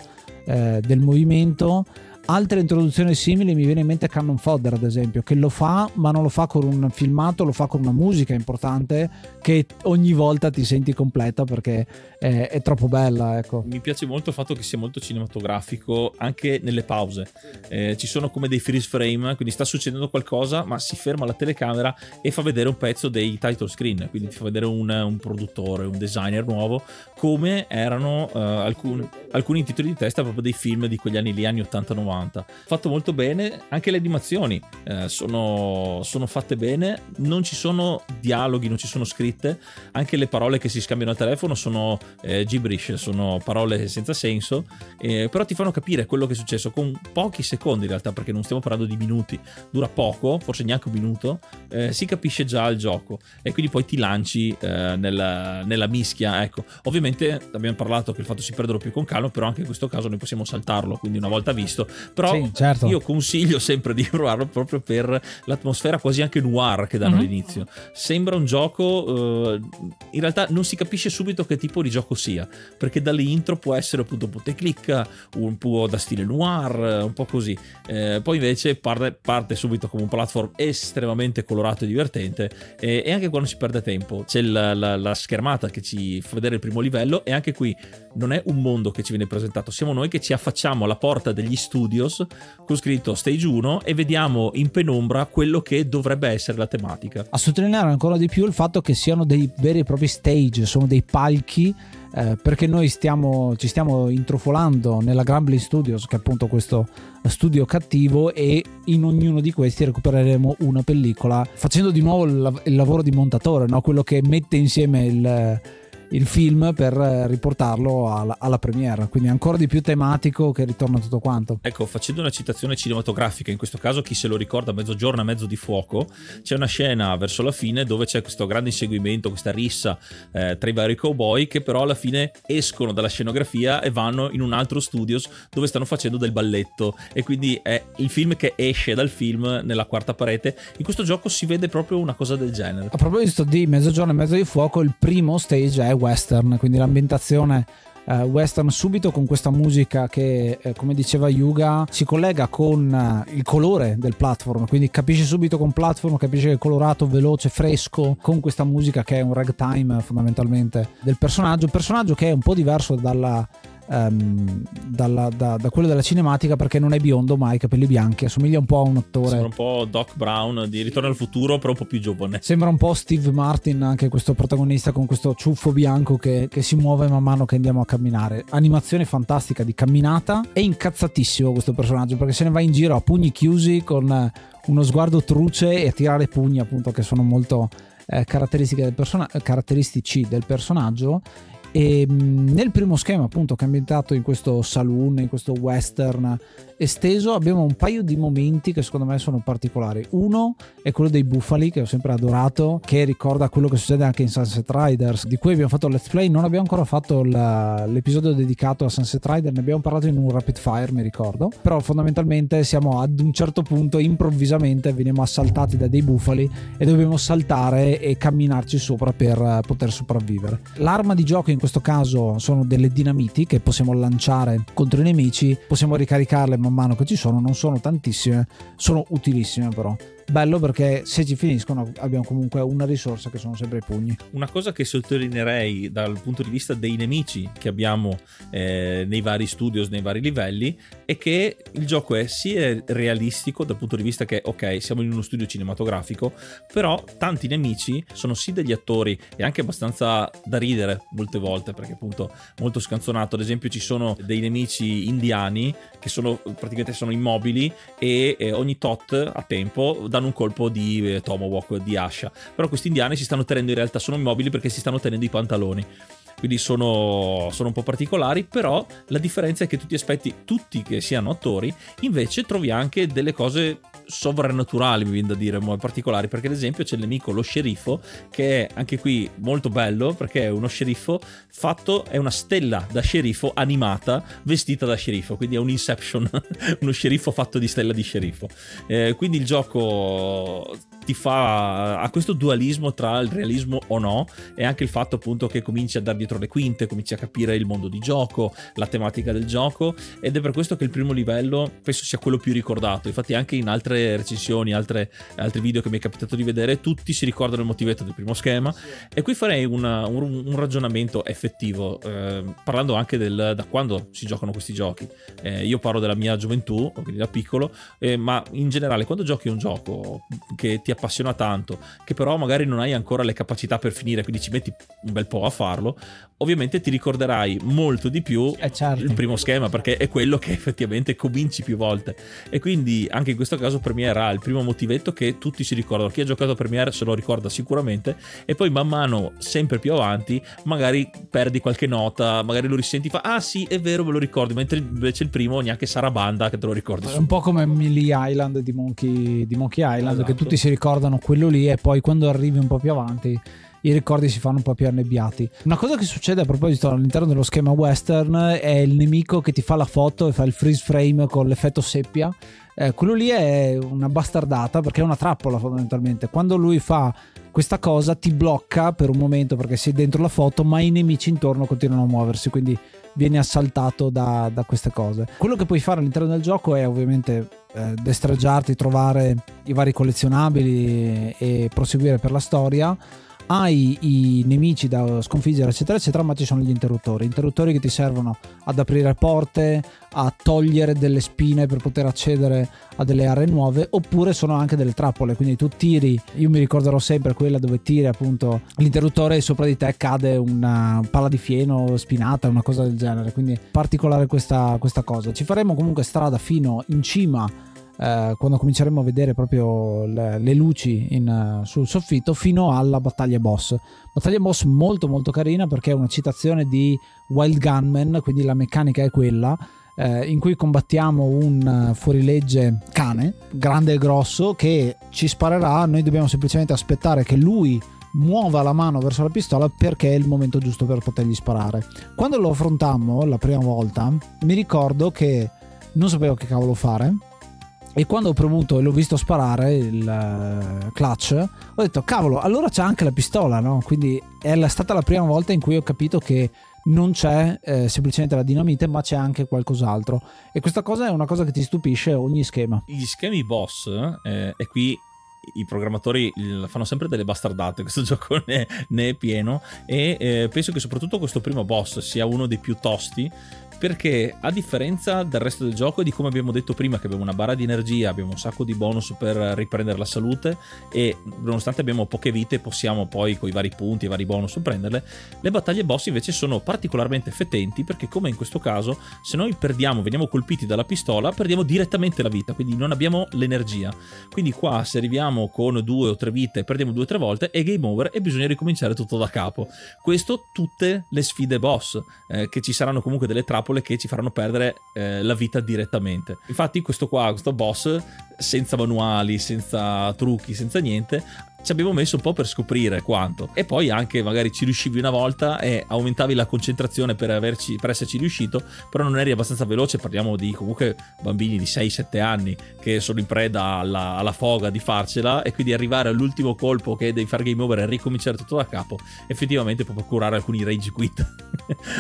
eh, del movimento. altre introduzioni simili. Mi viene in mente Cannon Fodder, ad esempio, che lo fa, ma non lo fa con un filmato, lo fa con una musica importante che ogni volta ti senti completa perché è, è troppo bella, ecco. Mi piace molto il fatto che sia molto cinematografico anche nelle pause, eh, ci sono come dei freeze frame, quindi sta succedendo qualcosa ma si ferma la telecamera e fa vedere un pezzo dei title screen, quindi ti fa vedere un, un produttore, un designer nuovo, come erano eh, alcuni, alcuni titoli di testa proprio dei film di quegli anni lì, anni ottanta novanta. Fatto molto bene, anche le animazioni eh, sono, sono fatte bene, non ci sono dialoghi, non ci sono scritte, anche le parole che si scambiano al telefono sono eh, gibberish, sono parole senza senso, eh, però ti fanno capire quello che è successo con pochi secondi in realtà, perché non stiamo parlando di minuti, dura poco, forse neanche un minuto, eh, si capisce già il gioco e quindi poi ti lanci eh, nella, nella mischia, ecco. Ovviamente abbiamo parlato che il fatto si perdono più con calma, però anche in questo caso noi possiamo saltarlo, quindi una volta visto, però sì, certo. Io consiglio sempre di provarlo proprio per l'atmosfera quasi anche noir che danno mm-hmm. all'inizio. Sembra un gioco eh, in realtà non si capisce subito che tipo di gioco sia, perché dall'intro può essere appunto un po' te clicca, un po' da stile noir, un po' così, eh, poi invece parte, parte subito come un platform estremamente colorato e divertente, eh, e anche quando si perde tempo c'è la, la, la schermata che ci fa vedere il primo livello, e anche qui non è un mondo che ci viene presentato, siamo noi che ci affacciamo alla porta degli studios con scritto stage uno e vediamo in penombra quello che dovrebbe essere la tematica. A sottolineare ancora di più il fatto che siano dei veri e propri stage, sono dei palchi, eh, perché noi stiamo, ci stiamo intrufolando nella Grambling Studios, che è appunto questo studio cattivo, e in ognuno di questi recupereremo una pellicola, facendo di nuovo il, il lavoro di montatore, no? Quello che mette insieme il il film per riportarlo alla, alla Premiere, quindi ancora di più tematico, che ritorna tutto quanto. Ecco, facendo una citazione cinematografica, in questo caso chi se lo ricorda Mezzo Giorno e mezzo di fuoco, c'è una scena verso la fine dove c'è questo grande inseguimento, questa rissa eh, tra i vari cowboy, che però alla fine escono dalla scenografia e vanno in un altro studios dove stanno facendo del balletto, e quindi è il film che esce dal film nella quarta parete. In questo gioco si vede proprio una cosa del genere. A proposito di Mezzo Giorno e mezzo di fuoco, il primo stage è western, quindi l'ambientazione eh, western subito con questa musica che eh, come diceva Yuga si collega con eh, il colore del platform, quindi capisci subito con platform, capisci che è colorato, veloce, fresco, con questa musica che è un ragtime fondamentalmente del personaggio, personaggio che è un po' diverso dalla Um, dalla, da, da quello della cinematica, perché non è biondo ma ha i capelli bianchi, assomiglia un po' a un attore, sembra un po' Doc Brown di Ritorno al Futuro, però un po' più giovane, sembra un po' Steve Martin anche questo protagonista, con questo ciuffo bianco che, che si muove man mano che andiamo a camminare. Animazione fantastica di camminata, è incazzatissimo questo personaggio perché se ne va in giro a pugni chiusi con uno sguardo truce e a tirare pugni, appunto, che sono molto eh, caratteristiche del persona- caratteristici del personaggio. E nel primo schema, appunto, che è ambientato in questo saloon, in questo western esteso, abbiamo un paio di momenti che secondo me sono particolari. Uno è quello dei bufali, che ho sempre adorato, che ricorda quello che succede anche in Sunset Riders, di cui abbiamo fatto il let's play. Non abbiamo ancora fatto la, l'episodio dedicato a Sunset Riders, ne abbiamo parlato in un rapid fire, mi ricordo, però fondamentalmente siamo ad un certo punto, improvvisamente veniamo assaltati da dei bufali e dobbiamo saltare e camminarci sopra per poter sopravvivere. L'arma di gioco in in questo caso sono delle dinamiti che possiamo lanciare contro i nemici, possiamo ricaricarle man mano che ci sono, non sono tantissime, sono utilissime però. Bello perché se ci finiscono abbiamo comunque una risorsa che sono sempre i pugni. Una cosa che sottolineerei dal punto di vista dei nemici che abbiamo eh, nei vari studios, nei vari livelli, è che il gioco è sia realistico dal punto di vista che ok, siamo in uno studio cinematografico, però tanti nemici sono sì degli attori e anche abbastanza da ridere molte volte, perché appunto molto scanzonato. Ad esempio ci sono dei nemici indiani che sono praticamente sono immobili e eh, ogni tot a tempo da un colpo di eh, tomahawk, di ascia, però questi indiani si stanno tenendo, in realtà sono immobili perché si stanno tenendo i pantaloni, quindi sono, sono un po' particolari. Però la differenza è che tu ti aspetti tutti che siano attori, invece trovi anche delle cose sovrannaturali, mi viene da dire, ma particolari, perché ad esempio c'è il nemico, lo sceriffo, che è anche qui molto bello perché è uno sceriffo fatto, è una stella da sceriffo animata vestita da sceriffo, quindi è un Inception uno sceriffo fatto di stella di sceriffo, eh, quindi il gioco ti fa a questo dualismo tra il realismo o no, e anche il fatto appunto che cominci a dar dietro le quinte, cominci a capire il mondo di gioco, la tematica del gioco, ed è per questo che il primo livello penso sia quello più ricordato. Infatti anche in altre recensioni, altre, altri video che mi è capitato di vedere, tutti si ricordano il motivetto del primo schema, e qui farei una, un, un ragionamento effettivo, eh, parlando anche del da quando si giocano questi giochi. Eh, io parlo della mia gioventù, quindi da piccolo, eh, ma in generale quando giochi un gioco che ti appassiona tanto, che però magari non hai ancora le capacità per finire, quindi ci metti un bel po' a farlo, ovviamente ti ricorderai molto di più eh, certo. il primo schema, perché è quello che effettivamente cominci più volte, e quindi anche in questo caso Premiere ha il primo motivetto che tutti si ricordano. Chi ha giocato a Premiere se lo ricorda sicuramente, e poi man mano sempre più avanti magari perdi qualche nota, magari lo risenti, fa ah sì è vero me lo ricordo, mentre invece il primo neanche Sarabanda che te lo ricordi subito. Un po' come Millie Island di Monkey, di Monkey Island, esatto. Che tutti si ricordano quello lì, e poi quando arrivi un po' più avanti i ricordi si fanno un po' più annebbiati. Una cosa che succede a proposito all'interno dello schema western è il nemico che ti fa la foto e fa il freeze frame con l'effetto seppia. Eh, quello lì è una bastardata, perché è una trappola fondamentalmente. Quando lui fa questa cosa ti blocca per un momento perché sei dentro la foto, ma i nemici intorno continuano a muoversi, quindi vieni assaltato da, da queste cose. Quello che puoi fare all'interno del gioco è ovviamente eh, destreggiarti, trovare i vari collezionabili e proseguire per la storia. Hai i nemici da sconfiggere eccetera eccetera, ma ci sono gli interruttori interruttori che ti servono ad aprire porte, a togliere delle spine per poter accedere a delle aree nuove, oppure sono anche delle trappole, quindi tu tiri, io mi ricorderò sempre quella dove tiri appunto l'interruttore e sopra di te cade una pala di fieno spinata, una cosa del genere, quindi particolare questa, questa cosa. Ci faremo comunque strada fino in cima, Uh, quando cominceremo a vedere proprio le, le luci in, uh, sul soffitto, fino alla battaglia boss battaglia boss molto molto carina, perché è una citazione di Wild Gunman, quindi la meccanica è quella, uh, in cui combattiamo un uh, fuorilegge cane grande e grosso che ci sparerà, noi dobbiamo semplicemente aspettare che lui muova la mano verso la pistola perché è il momento giusto per potergli sparare. Quando lo affrontammo la prima volta mi ricordo che non sapevo che cavolo fare, e quando ho premuto e l'ho visto sparare il uh, clutch, ho detto cavolo, allora c'è anche la pistola, no? Quindi è la, stata la prima volta in cui ho capito che non c'è eh, semplicemente la dinamite, ma c'è anche qualcos'altro, e questa cosa è una cosa che ti stupisce ogni schema. Gli schemi boss, eh, e qui i programmatori fanno sempre delle bastardate, questo gioco ne, ne è pieno, e eh, penso che soprattutto questo primo boss sia uno dei più tosti, perché a differenza del resto del gioco, di come abbiamo detto prima che abbiamo una barra di energia, abbiamo un sacco di bonus per riprendere la salute, e nonostante abbiamo poche vite possiamo poi con i vari punti e i vari bonus prenderle, le battaglie boss invece sono particolarmente fetenti, perché come in questo caso se noi perdiamo, veniamo colpiti dalla pistola, perdiamo direttamente la vita, quindi non abbiamo l'energia, quindi qua se arriviamo con due o tre vite perdiamo due o tre volte è game over e bisogna ricominciare tutto da capo. Questo tutte le sfide boss, eh, che ci saranno comunque delle trappole che ci faranno perdere eh, la vita direttamente. Infatti questo qua, questo boss senza manuali, senza trucchi, senza niente, ci abbiamo messo un po' per scoprire quanto, e poi anche magari ci riuscivi una volta e aumentavi la concentrazione per, averci, per esserci riuscito, però non eri abbastanza veloce. Parliamo di comunque bambini di sei sette anni che sono in preda alla, alla foga di farcela, e quindi arrivare all'ultimo colpo che devi fare game over e ricominciare tutto da capo effettivamente può procurare alcuni rage quit.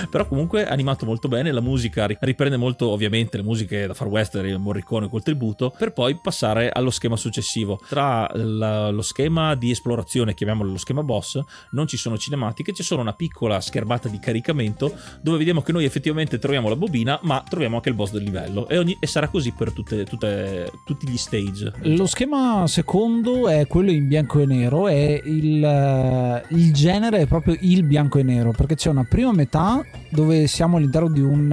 Però comunque animato molto bene, la musica riprende molto ovviamente le musiche da far western, il Morricone col tributo, per poi passare allo schema successivo. Tra la, lo schema di esplorazione, chiamiamolo lo schema boss, non ci sono cinematiche, c'è solo una piccola schermata di caricamento dove vediamo che noi effettivamente troviamo la bobina, ma troviamo anche il boss del livello, e, ogni, e sarà così per tutte, tutte, tutti gli stage. Lo schema secondo è quello in bianco e nero, e il, il genere è proprio il bianco e nero, perché c'è una prima metà dove siamo all'interno di un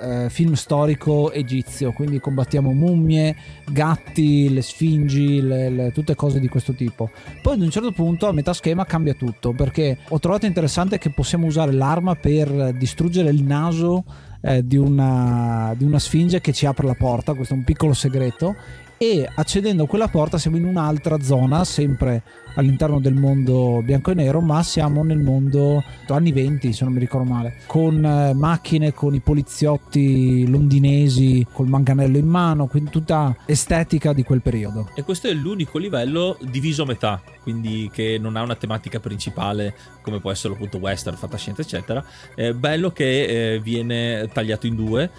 eh, film storico egizio, quindi combattiamo mummie, gatti, le sfingi, le, le, tutte cose di questo tipo. Poi ad un certo punto a metà schema cambia tutto, perché ho trovato interessante che possiamo usare l'arma per distruggere il naso eh, di, una, di una sfinge che ci apre la porta, questo è un piccolo segreto, e accedendo a quella porta siamo in un'altra zona, sempre all'interno del mondo bianco e nero, ma siamo nel mondo anni venti, se non mi ricordo male, con macchine, con i poliziotti londinesi col manganello in mano, quindi tutta estetica di quel periodo. E questo è l'unico livello diviso a metà, quindi che non ha una tematica principale come può essere appunto western, fantascienza eccetera. È bello che eh, viene tagliato in due.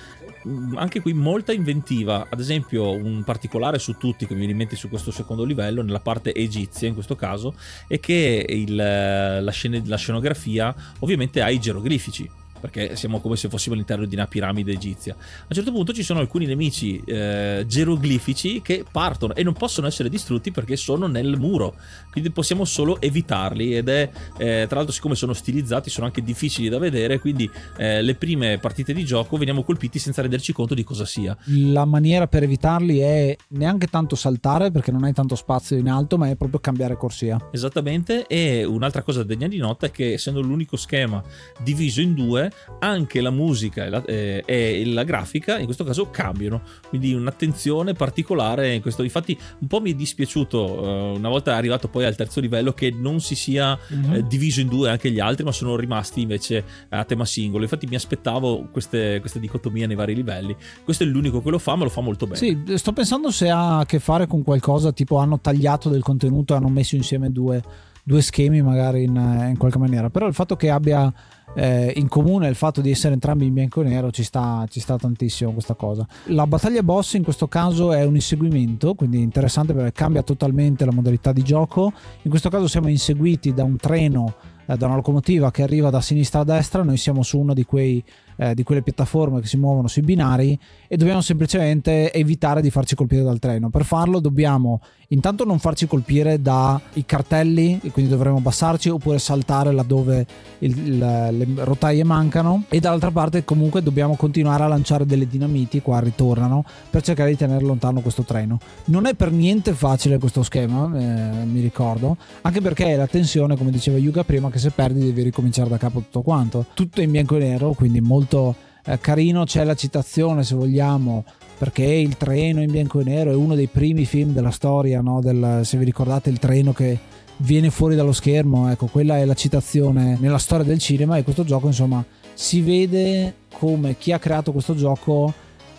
Anche qui molta inventiva, ad esempio un particolare su tutti che mi viene in mente su questo secondo livello, nella parte egizia in questo caso, è che il, la, scene, la scenografia ovviamente ha i geroglifici, perché siamo come se fossimo all'interno di una piramide egizia. A un certo punto ci sono alcuni nemici eh, geroglifici che partono e non possono essere distrutti perché sono nel muro, quindi possiamo solo evitarli, ed è eh, tra l'altro, siccome sono stilizzati, sono anche difficili da vedere, quindi eh, le prime partite di gioco veniamo colpiti senza renderci conto di cosa sia. La maniera per evitarli è neanche tanto saltare, perché non hai tanto spazio in alto, ma è proprio cambiare corsia. Esattamente. E un'altra cosa degna di nota è che, essendo l'unico schema diviso in due, anche la musica e la, eh, e la grafica in questo caso cambiano, quindi un'attenzione particolare in questo. Infatti un po' mi è dispiaciuto eh, una volta arrivato poi al terzo livello che non si sia mm-hmm. eh, diviso in due anche gli altri, ma sono rimasti invece a tema singolo. Infatti mi aspettavo queste, queste dicotomie nei vari livelli. Questo è l'unico che lo fa, ma lo fa molto bene. Sì, sto pensando se ha a che fare con qualcosa tipo hanno tagliato del contenuto e hanno messo insieme due, due schemi magari in, in qualche maniera, però il fatto che abbia Eh, in comune il fatto di essere entrambi in bianco e nero ci sta, ci sta tantissimo questa cosa. La battaglia boss in questo caso è un inseguimento, quindi interessante perché cambia totalmente la modalità di gioco. In questo caso siamo inseguiti da un treno, eh, da una locomotiva che arriva da sinistra a destra. Noi siamo su uno di quei Eh, di quelle piattaforme che si muovono sui binari e dobbiamo semplicemente evitare di farci colpire dal treno. Per farlo dobbiamo intanto non farci colpire dai cartelli, e quindi dovremo abbassarci oppure saltare laddove il, il, le rotaie mancano, e dall'altra parte comunque dobbiamo continuare a lanciare delle dinamiti, qua ritornano, per cercare di tenere lontano questo treno. Non è per niente facile questo schema, eh, mi ricordo, anche perché la tensione, come diceva Yuga prima, che se perdi devi ricominciare da capo tutto quanto, tutto in bianco e nero, quindi molto molto carino. C'è la citazione, se vogliamo, perché il treno in bianco e nero è uno dei primi film della storia, no? Del, se vi ricordate, il treno che viene fuori dallo schermo, ecco, quella è la citazione nella storia del cinema. E questo gioco, insomma, si vede come chi ha creato questo gioco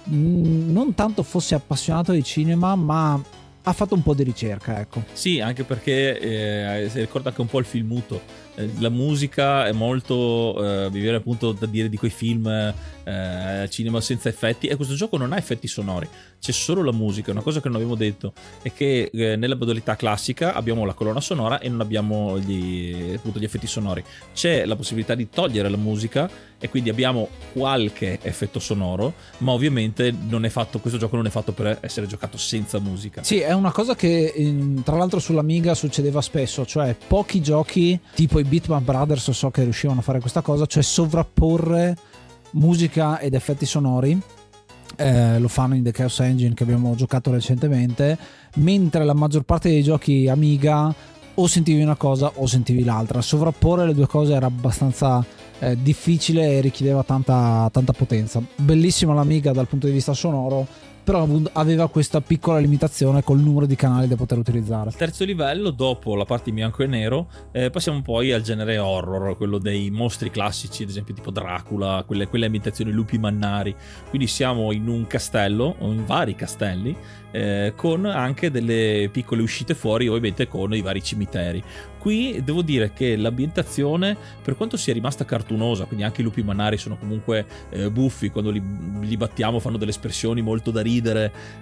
mh, non tanto fosse appassionato di cinema, ma ha fatto un po' di ricerca, ecco. Sì, anche perché eh, si ricorda anche un po' il film muto. Eh, la musica è molto, eh, mi viene appunto da dire, di quei film eh, cinema senza effetti, e questo gioco non ha effetti sonori, c'è solo la musica. Una cosa che non abbiamo detto è che eh, nella modalità classica abbiamo la colonna sonora e non abbiamo gli, appunto, gli effetti sonori. C'è la possibilità di togliere la musica e quindi abbiamo qualche effetto sonoro, ma ovviamente non è fatto, questo gioco non è fatto per essere giocato senza musica. Sì, è una cosa che tra l'altro sull'Amiga succedeva spesso, cioè pochi giochi tipo i Beatman Brothers so che riuscivano a fare questa cosa, cioè sovrapporre musica ed effetti sonori. Eh, lo fanno in The Chaos Engine, che abbiamo giocato recentemente, mentre la maggior parte dei giochi Amiga o sentivi una cosa o sentivi l'altra. Sovrapporre le due cose era abbastanza eh, difficile e richiedeva tanta, tanta potenza. Bellissima l'Amiga dal punto di vista sonoro, però aveva questa piccola limitazione col numero di canali da poter utilizzare. Il terzo livello, dopo la parte in bianco e nero, eh, passiamo poi al genere horror, quello dei mostri classici, ad esempio tipo Dracula, quelle, quelle ambientazioni lupi mannari. Quindi siamo in un castello, o in vari castelli, eh, con anche delle piccole uscite fuori, ovviamente con i vari cimiteri. Qui devo dire che l'ambientazione, per quanto sia rimasta cartunosa, quindi anche i lupi mannari sono comunque eh, buffi, quando li, li battiamo fanno delle espressioni molto da ridere,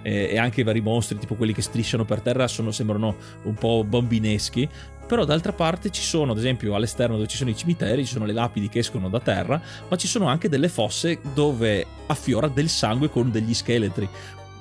eh, e anche i vari mostri, tipo quelli che strisciano per terra, sono, sembrano un po' bambineschi. Però d'altra parte ci sono, ad esempio all'esterno dove ci sono i cimiteri, ci sono le lapidi che escono da terra, ma ci sono anche delle fosse dove affiora del sangue con degli scheletri.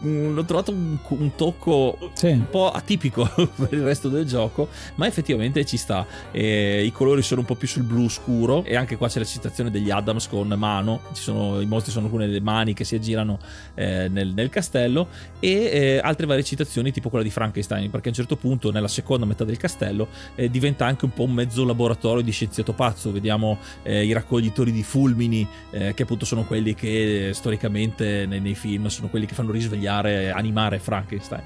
L'ho trovato un, un tocco sì. un po' atipico per il resto del gioco, ma effettivamente ci sta. E i colori sono un po' più sul blu scuro, e anche qua c'è la citazione degli Adams con mano. Ci sono, i mostri sono alcune delle mani che si aggirano eh, nel, nel castello, e eh, altre varie citazioni tipo quella di Frankenstein, perché a un certo punto nella seconda metà del castello eh, diventa anche un po' un mezzo laboratorio di scienziato pazzo. Vediamo eh, i raccoglitori di fulmini eh, che appunto sono quelli che storicamente nei, nei film sono quelli che fanno risvegliare creare, animare Frankenstein.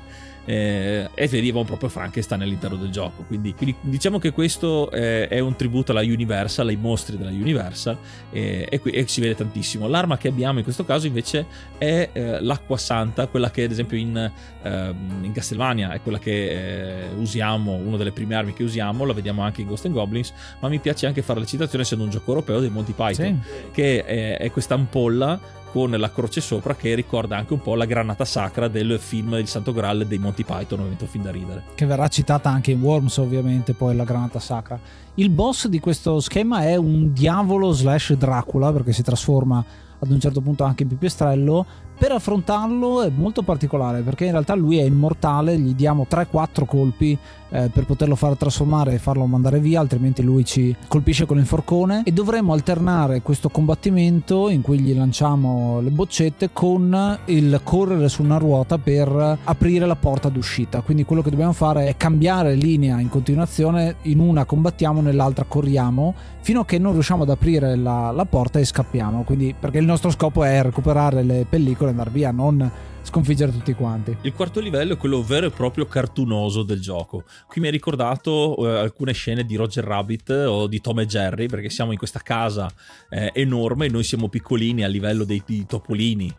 Eh, e vediamo proprio Frankenstein all'interno del gioco, quindi, quindi diciamo che questo eh, è un tributo alla Universal, ai mostri della Universal, eh, e qui e si vede tantissimo. L'arma che abbiamo in questo caso invece è eh, l'acqua santa, quella che ad esempio in, eh, in Castlevania è quella che eh, usiamo, una delle prime armi che usiamo, la vediamo anche in Ghost and Goblins, ma mi piace anche fare la citazione, essendo un gioco europeo, dei Monty Python, sì. che è, è questa ampolla con la croce sopra, che ricorda anche un po' la granata sacra del film Il Santo Graal dei Monty Python, un evento fin da ridere, che verrà citata anche in Worms, ovviamente, poi la granata sacra. Il boss di questo schema è un diavolo slash Dracula, perché si trasforma ad un certo punto anche in pipistrello. Per affrontarlo è molto particolare, perché in realtà lui è immortale, gli diamo tre quattro colpi eh, per poterlo far trasformare e farlo mandare via, altrimenti lui ci colpisce con il forcone, e dovremo alternare questo combattimento in cui gli lanciamo le boccette con il correre su una ruota per aprire la porta d'uscita. Quindi quello che dobbiamo fare è cambiare linea in continuazione, in una combattiamo, nell'altra corriamo, fino a che non riusciamo ad aprire la, la porta e scappiamo. Quindi, perché il nostro scopo è recuperare le pellicole, andare via, non sconfiggere tutti quanti. Il quarto livello è quello vero e proprio cartunoso del gioco. Qui mi ha ricordato eh, alcune scene di Roger Rabbit o di Tom e Jerry, perché siamo in questa casa eh, enorme e noi siamo piccolini a livello dei, dei topolini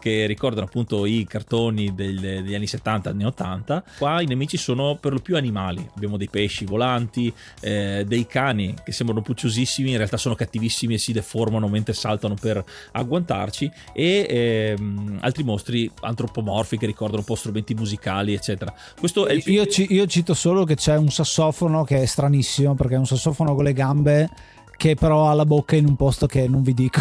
che ricordano appunto i cartoni del, degli anni settanta, anni ottanta. Qua i nemici sono per lo più animali, abbiamo dei pesci volanti, eh, dei cani che sembrano pucciosissimi, in realtà sono cattivissimi e si deformano mentre saltano per agguantarci, e eh, altri mostri antropomorfi che ricordano un po' strumenti musicali, eccetera. Questo è il... io, ci, io cito solo che c'è un sassofono che è stranissimo, perché è un sassofono con le gambe che però ha la bocca in un posto che non vi dico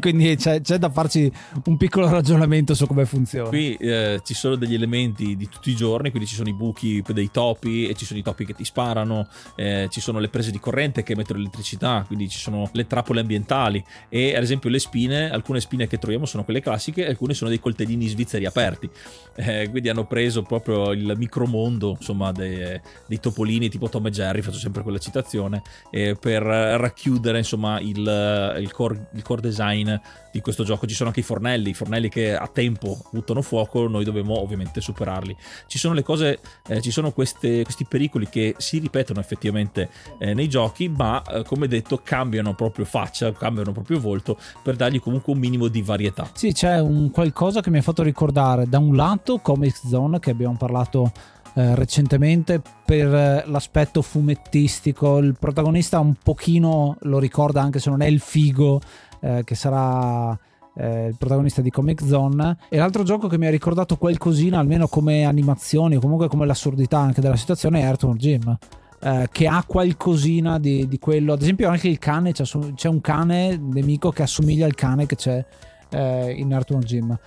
quindi c'è, c'è da farci un piccolo ragionamento su come funziona. Qui eh, ci sono degli elementi di tutti i giorni, quindi ci sono i buchi dei topi e ci sono i topi che ti sparano, eh, ci sono le prese di corrente che emettono elettricità, quindi ci sono le trappole ambientali, e ad esempio le spine, alcune spine che troviamo sono quelle classiche, alcune sono dei coltellini svizzeri aperti, eh, quindi hanno preso proprio il micromondo, insomma, dei, dei topolini tipo Tom e Jerry, faccio sempre quella citazione, eh, per racchiudere insomma il, il, core, il core design di questo gioco. Ci sono anche i fornelli, i fornelli che a tempo buttano fuoco, noi dobbiamo ovviamente superarli. Ci sono le cose, eh, ci sono queste, questi pericoli che si ripetono effettivamente eh, nei giochi, ma eh, come detto cambiano proprio faccia, cambiano proprio volto, per dargli comunque un minimo di varietà. Sì, c'è un qualcosa che mi ha fatto ricordare da un lato Comics Zone, che abbiamo parlato eh, recentemente, per l'aspetto fumettistico. Il protagonista un pochino lo ricorda, anche se non è il figo eh, che sarà eh, il protagonista di Comic Zone. E l'altro gioco che mi ha ricordato qualcosina, almeno come animazioni, o comunque come l'assurdità anche della situazione, è Earthworm Jim, eh, che ha qualcosina di, di quello. Ad esempio anche il cane, c'è, c'è un cane nemico che assomiglia al cane che c'è eh, in Earthworm Jim.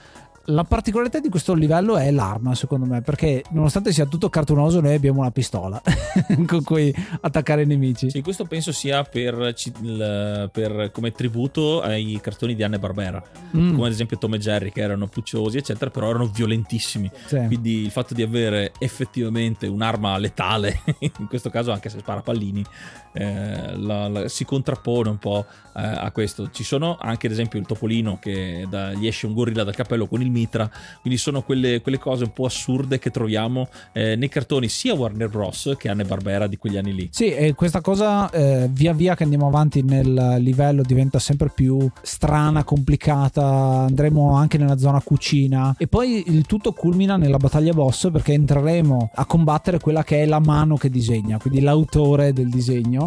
La particolarità di questo livello è l'arma, secondo me, perché nonostante sia tutto cartunoso, noi abbiamo una pistola con cui attaccare i nemici. Sì, questo penso sia per, per come tributo ai cartoni di Anne Barbera, mm. come ad esempio Tom e Jerry, che erano pucciosi eccetera, però erano violentissimi, sì. Quindi il fatto di avere effettivamente un'arma letale in questo caso, anche se spara pallini, eh, la, la, si contrappone un po' eh, a questo. Ci sono anche ad esempio il topolino che da, gli esce un gorilla dal cappello con il mitra, quindi sono quelle, quelle cose un po' assurde che troviamo eh, nei cartoni sia Warner Bros che Anne Barbera di quegli anni lì. Sì, e questa cosa eh, via via che andiamo avanti nel livello diventa sempre più strana, complicata. Andremo anche nella zona cucina e poi il tutto culmina nella battaglia boss, perché entreremo a combattere quella che è la mano che disegna, quindi l'autore del disegno.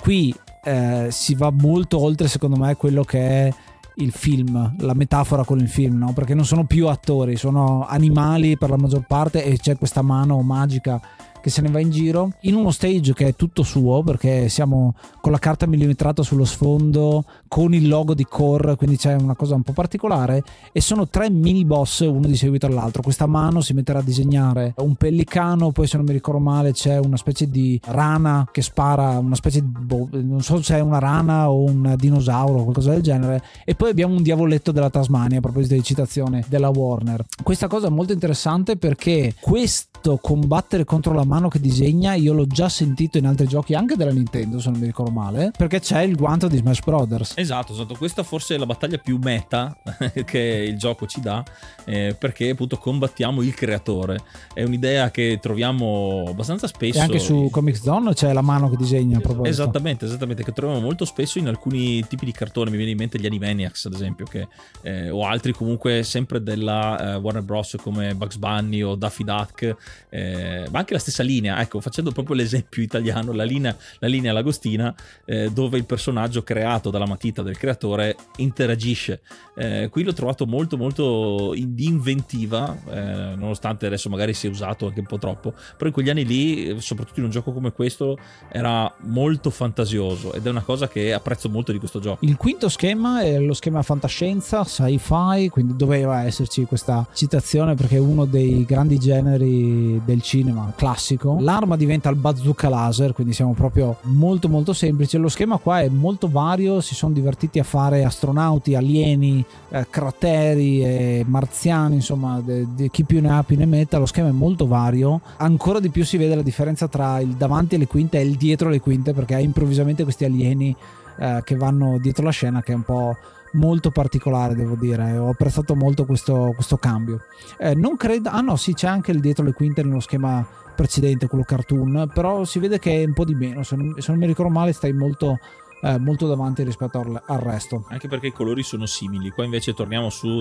Qui eh, si va molto oltre, secondo me, quello che è il film, la metafora con il film, no? Perché non sono più attori, sono animali per la maggior parte, e c'è questa mano magica che se ne va in giro in uno stage che è tutto suo, perché siamo con la carta millimetrata sullo sfondo con il logo di Core, quindi c'è una cosa un po' particolare, e sono tre mini boss uno di seguito all'altro. Questa mano si metterà a disegnare un pellicano, poi se non mi ricordo male c'è una specie di rana che spara, una specie di boh, non so se è una rana o un dinosauro, qualcosa del genere, e poi abbiamo un diavoletto della Tasmania, a proposito di citazione della Warner. Questa cosa è molto interessante perché questo concetto combattere contro la mano che disegna io l'ho già sentito in altri giochi, anche della Nintendo se non mi ricordo male, perché c'è il guanto di Smash Brothers. Esatto, esatto. Questa forse è la battaglia più meta che il gioco ci dà, eh, perché appunto combattiamo il creatore. È un'idea che troviamo abbastanza spesso. E anche su Comics Zone c'è la mano che disegna, a proposito. Esattamente, esattamente, che troviamo molto spesso in alcuni tipi di cartoni. Mi viene in mente gli Animaniacs ad esempio, che, eh, o altri comunque sempre della eh, Warner Bros, come Bugs Bunny o Daffy Duck, eh, ma anche la stessa linea, ecco, facendo proprio l'esempio italiano, la linea, la linea Lagostina, eh, dove il personaggio creato dalla matita del creatore interagisce. Eh, qui l'ho trovato molto molto di inventiva, eh, nonostante adesso magari sia usato anche un po' troppo, però in quegli anni lì, soprattutto in un gioco come questo, era molto fantasioso, ed è una cosa che apprezzo molto di questo gioco. Il quinto schema è lo schema fantascienza, sci-fi, quindi doveva esserci questa citazione perché è uno dei grandi generi del cinema classico. L'arma diventa il bazooka laser, quindi siamo proprio molto molto semplici. Lo schema qua è molto vario, si sono divertiti a fare astronauti, alieni, eh, crateri e marziani, insomma de, de, chi più ne ha più ne metta. Lo schema è molto vario, ancora di più si vede la differenza tra il davanti alle quinte e il dietro alle quinte, perché hai improvvisamente questi alieni eh, che vanno dietro la scena, che è un po' molto particolare, devo dire. Ho apprezzato molto questo, questo cambio. Eh, non credo, ah no sì, c'è anche il dietro le quinte nello schema precedente, quello cartoon, però si vede che è un po' di meno, se non, se non mi ricordo male stai molto eh, molto davanti rispetto al, al resto, anche perché i colori sono simili. Qua invece torniamo su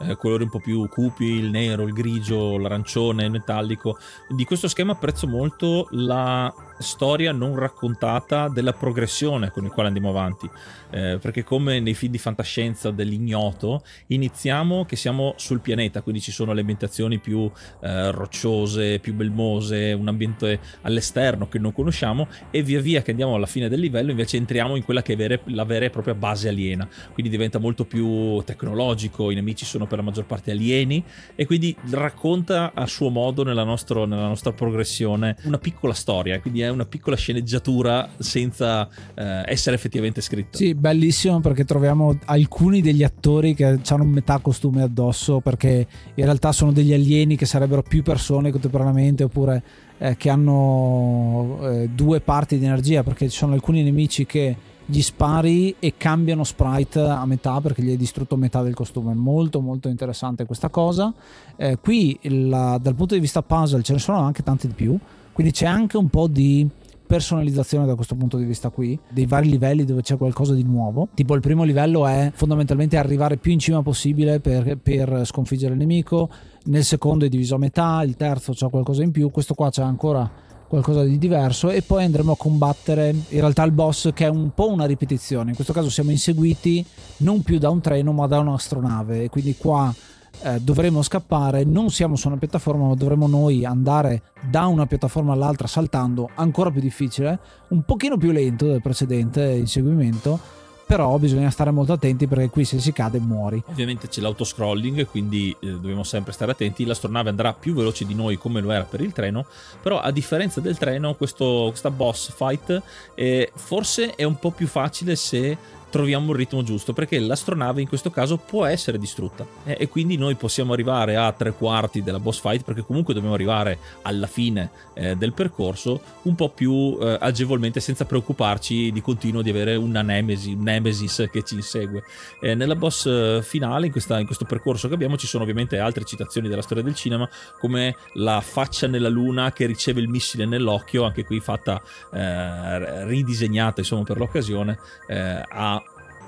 eh, colori un po' più cupi, il nero, il grigio, l'arancione, il metallico. Di questo schema apprezzo molto la storia non raccontata della progressione con il quale andiamo avanti, eh, perché come nei film di fantascienza dell'ignoto iniziamo che siamo sul pianeta, quindi ci sono le ambientazioni più eh, rocciose, più belmose, un ambiente all'esterno che non conosciamo, e via via che andiamo alla fine del livello invece entriamo in quella che è vera, la vera e propria base aliena, quindi diventa molto più tecnologico, i nemici sono per la maggior parte alieni, e quindi racconta a suo modo nella, nostro, nella nostra progressione una piccola storia, quindi è una piccola sceneggiatura senza eh, essere effettivamente scritta. Sì, bellissimo, perché troviamo alcuni degli attori che hanno metà costume addosso, perché in realtà sono degli alieni che sarebbero più persone contemporaneamente, oppure eh, che hanno eh, due parti di energia, perché ci sono alcuni nemici che gli spari e cambiano sprite a metà perché gli hai distrutto metà del costume. Molto molto interessante questa cosa. Eh, qui la, dal punto di vista puzzle ce ne sono anche tanti di più, quindi c'è anche un po' di personalizzazione da questo punto di vista qui, dei vari livelli dove c'è qualcosa di nuovo. Tipo il primo livello è fondamentalmente arrivare più in cima possibile per, per sconfiggere il nemico, nel secondo è diviso a metà, il terzo c'è qualcosa in più, questo qua c'è ancora qualcosa di diverso, e poi andremo a combattere in realtà il boss, che è un po' una ripetizione. In questo caso siamo inseguiti non più da un treno ma da un'astronave, e quindi qua Eh, dovremo scappare. Non siamo su una piattaforma, ma dovremo noi andare da una piattaforma all'altra saltando, ancora più difficile, un pochino più lento del precedente inseguimento, però bisogna stare molto attenti perché qui se si cade muori. Ovviamente c'è l'autoscrolling, quindi eh, dobbiamo sempre stare attenti. L'astronave andrà più veloce di noi come lo era per il treno, però a differenza del treno questo, questa boss fight eh, forse è un po' più facile se troviamo il ritmo giusto, perché l'astronave in questo caso può essere distrutta eh, e quindi noi possiamo arrivare a tre quarti della boss fight, perché comunque dobbiamo arrivare alla fine eh, del percorso un po' più eh, agevolmente, senza preoccuparci di continuo di avere una nemesi, nemesis che ci insegue. Eh, nella boss finale, in, questa, in questo percorso che abbiamo, ci sono ovviamente altre citazioni della storia del cinema, come la faccia nella luna che riceve il missile nell'occhio, anche qui fatta eh, ridisegnata insomma per l'occasione, eh, a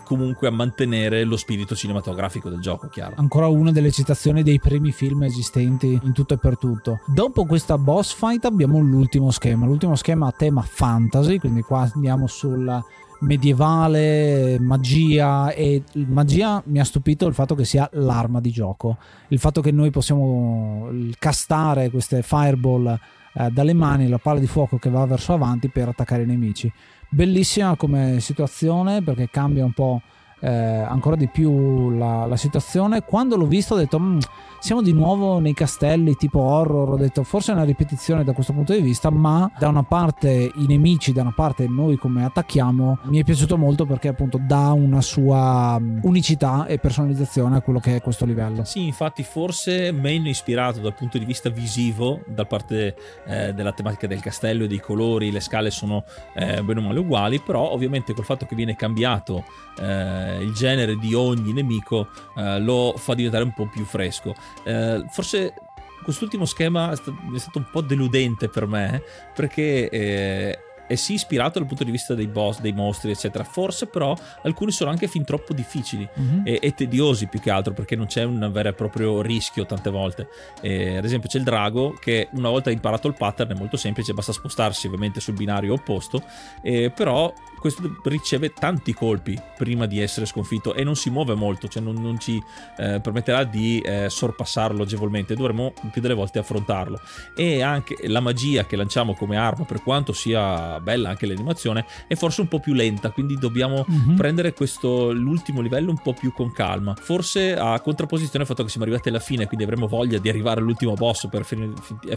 comunque a mantenere lo spirito cinematografico del gioco, chiaro. Ancora una delle citazioni dei primi film esistenti in tutto e per tutto. Dopo questa boss fight abbiamo l'ultimo schema, l'ultimo schema a tema fantasy, quindi qua andiamo sul medievale, magia, e magia mi ha stupito il fatto che sia l'arma di gioco, il fatto che noi possiamo castare queste fireball eh, dalle mani, la palla di fuoco che va verso avanti per attaccare i nemici. Bellissima come situazione, perché cambia un po' eh, ancora di più la, la situazione. Quando l'ho visto ho detto siamo di nuovo nei castelli tipo horror, ho detto forse è una ripetizione da questo punto di vista, ma da una parte i nemici, da una parte noi come attacchiamo, mi è piaciuto molto perché appunto dà una sua unicità e personalizzazione a quello che è questo livello. Sì, infatti forse meno ispirato dal punto di vista visivo, da parte eh, della tematica del castello e dei colori, le scale sono eh, bene o male uguali, però ovviamente col fatto che viene cambiato eh, il genere di ogni nemico eh, lo fa diventare un po' più fresco. Eh, forse quest'ultimo schema è stato, è stato un po' deludente per me, perché eh, è sì ispirato dal punto di vista dei boss, dei mostri eccetera, forse però alcuni sono anche fin troppo difficili mm-hmm. e, e tediosi, più che altro perché non c'è un vero e proprio rischio tante volte. Eh, ad esempio c'è il drago che una volta imparato il pattern è molto semplice, basta spostarsi ovviamente sul binario opposto, eh, però questo riceve tanti colpi prima di essere sconfitto e non si muove molto, cioè non, non ci eh, permetterà di eh, sorpassarlo agevolmente, dovremo più delle volte affrontarlo. E anche la magia che lanciamo come arma, per quanto sia bella anche l'animazione, è forse un po' più lenta, quindi dobbiamo mm-hmm. prendere questo l'ultimo livello un po' più con calma. Forse a contrapposizione al fatto che siamo arrivati alla fine, quindi avremo voglia di arrivare all'ultimo boss per finire,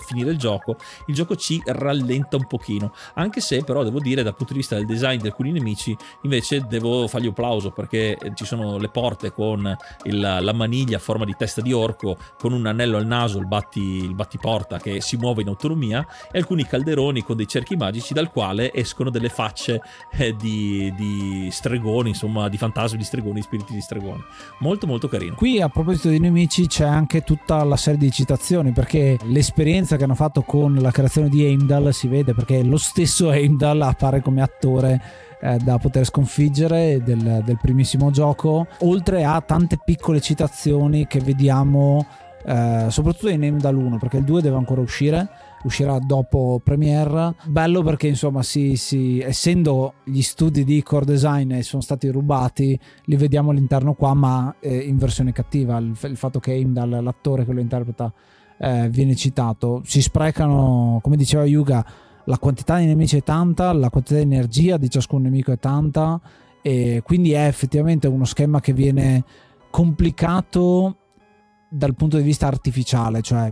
finire il gioco, il gioco ci rallenta un pochino, anche se però devo dire dal punto di vista del design del alcuni nemici invece devo fargli un applauso, perché ci sono le porte con il, la maniglia a forma di testa di orco con un anello al naso, il, batti, il battiporta che si muove in autonomia, e alcuni calderoni con dei cerchi magici dal quale escono delle facce eh, di, di stregoni, insomma di fantasmi, di stregoni, di spiriti di stregoni. Molto molto carino. Qui a proposito dei nemici c'è anche tutta la serie di citazioni, perché l'esperienza che hanno fatto con la creazione di Heimdall si vede, perché lo stesso Heimdall appare come attore da poter sconfiggere del, del primissimo gioco, oltre a tante piccole citazioni che vediamo eh, soprattutto in Heimdall uno, perché il due deve ancora uscire, uscirà dopo Premiere. Bello perché insomma si, si, essendo gli studi di Core Design sono stati rubati, li vediamo all'interno qua, ma eh, in versione cattiva. Il, il fatto che Heimdall, l'attore che lo interpreta, eh, viene citato. Si sprecano, come diceva Yuga, la quantità di nemici è tanta, la quantità di energia di ciascun nemico è tanta, e quindi è effettivamente uno schema che viene complicato dal punto di vista artificiale, cioè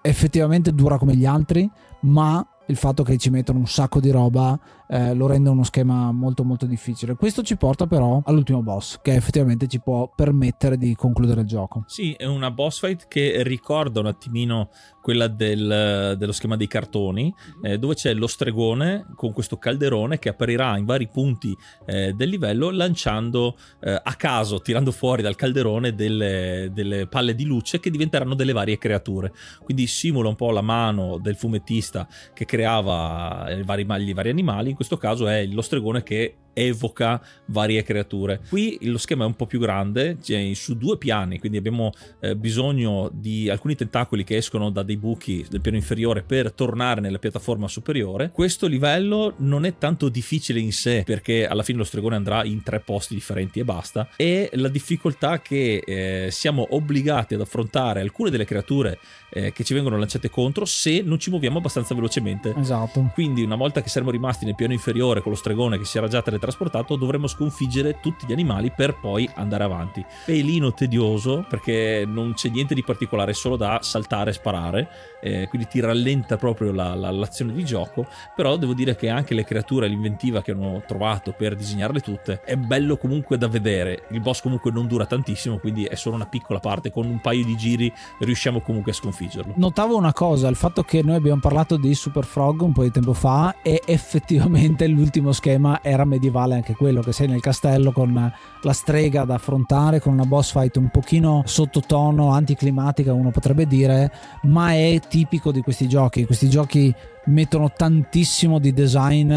effettivamente dura come gli altri, ma il fatto che ci mettono un sacco di roba eh, lo rende uno schema molto molto difficile. Questo ci porta però all'ultimo boss, che effettivamente ci può permettere di concludere il gioco. Sì, è una boss fight che ricorda un attimino quella del, dello schema dei cartoni, eh, dove c'è lo stregone con questo calderone che apparirà in vari punti eh, del livello, lanciando eh, a caso, tirando fuori dal calderone delle, delle palle di luce che diventeranno delle varie creature. Quindi simula un po' la mano del fumettista che creava i vari, i vari animali. In questo caso è lo stregone che evoca varie creature. Qui lo schema è un po' più grande, cioè su due piani, quindi abbiamo eh, bisogno di alcuni tentacoli che escono da dei buchi del piano inferiore per tornare nella piattaforma superiore. Questo livello non è tanto difficile in sé, perché alla fine lo stregone andrà in tre posti differenti e basta, e la difficoltà che eh, siamo obbligati ad affrontare alcune delle creature eh, che ci vengono lanciate contro se non ci muoviamo abbastanza velocemente. Esatto. Quindi una volta che saremo rimasti nel piano inferiore con lo stregone che si era già teletrasportato, trasportato, dovremo sconfiggere tutti gli animali per poi andare avanti. Pelino tedioso, perché non c'è niente di particolare, solo da saltare e sparare, eh, quindi ti rallenta proprio la, la, l'azione di gioco. Però devo dire che anche le creature, l'inventiva che hanno trovato per disegnarle tutte è bello comunque da vedere. Il boss comunque non dura tantissimo, quindi è solo una piccola parte, con un paio di giri riusciamo comunque a sconfiggerlo. Notavo una cosa, il fatto che noi abbiamo parlato di Super Frog un po' di tempo fa, e effettivamente l'ultimo schema era medievale, vale anche quello, che sei nel castello con la strega da affrontare, con una boss fight un pochino sottotono, anticlimatica uno potrebbe dire, ma è tipico di questi giochi. Questi giochi mettono tantissimo di design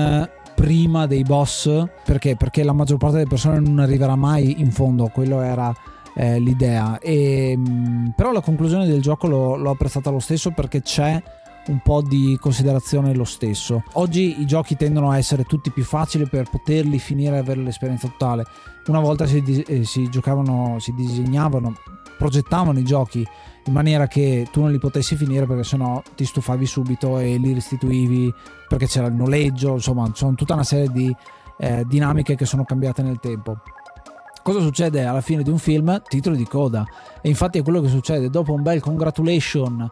prima dei boss, perché? Perché la maggior parte delle persone non arriverà mai in fondo, quello era eh, l'idea. E, però la conclusione del gioco l'ho, l'ho apprezzata lo stesso, perché c'è un po' di considerazione lo stesso. Oggi i giochi tendono a essere tutti più facili per poterli finire e avere l'esperienza totale. Una volta si, eh, si giocavano, si disegnavano, progettavano i giochi in maniera che tu non li potessi finire, perché sennò ti stufavi subito e li restituivi, perché c'era il noleggio. Insomma, sono tutta una serie di eh, dinamiche che sono cambiate nel tempo. cosa succede alla fine di un film? Titoli di coda. E infatti è quello che succede dopo un bel congratulation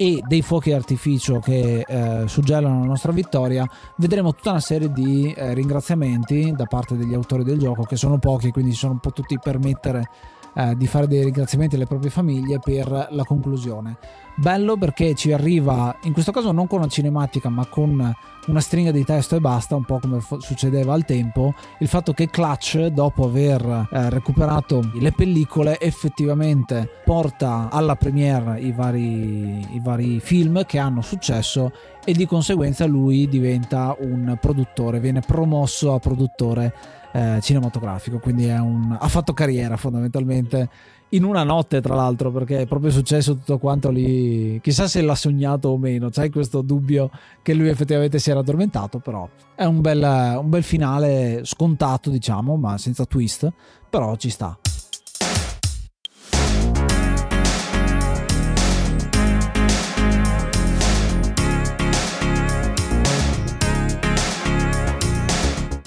e dei fuochi d'artificio che eh, suggellano la nostra vittoria. Vedremo tutta una serie di eh, ringraziamenti da parte degli autori del gioco, che sono pochi, quindi sono un po' tutti permettere eh, di fare dei ringraziamenti alle proprie famiglie per la conclusione. Bello, perché ci arriva in questo caso non con una cinematica ma con una stringa di testo e basta, un po' come f- succedeva al tempo, il fatto che Clutch, dopo aver eh, recuperato le pellicole, effettivamente porta alla Premiere i vari, i vari film che hanno successo, e di conseguenza lui diventa un produttore, viene promosso a produttore eh, cinematografico, quindi è un, ha fatto carriera fondamentalmente in una notte, tra l'altro, perché è proprio successo tutto quanto lì. Chissà se l'ha sognato o meno, c'hai questo dubbio che lui effettivamente si era addormentato, però è un bel, un bel finale scontato, diciamo, ma senza twist, però ci sta.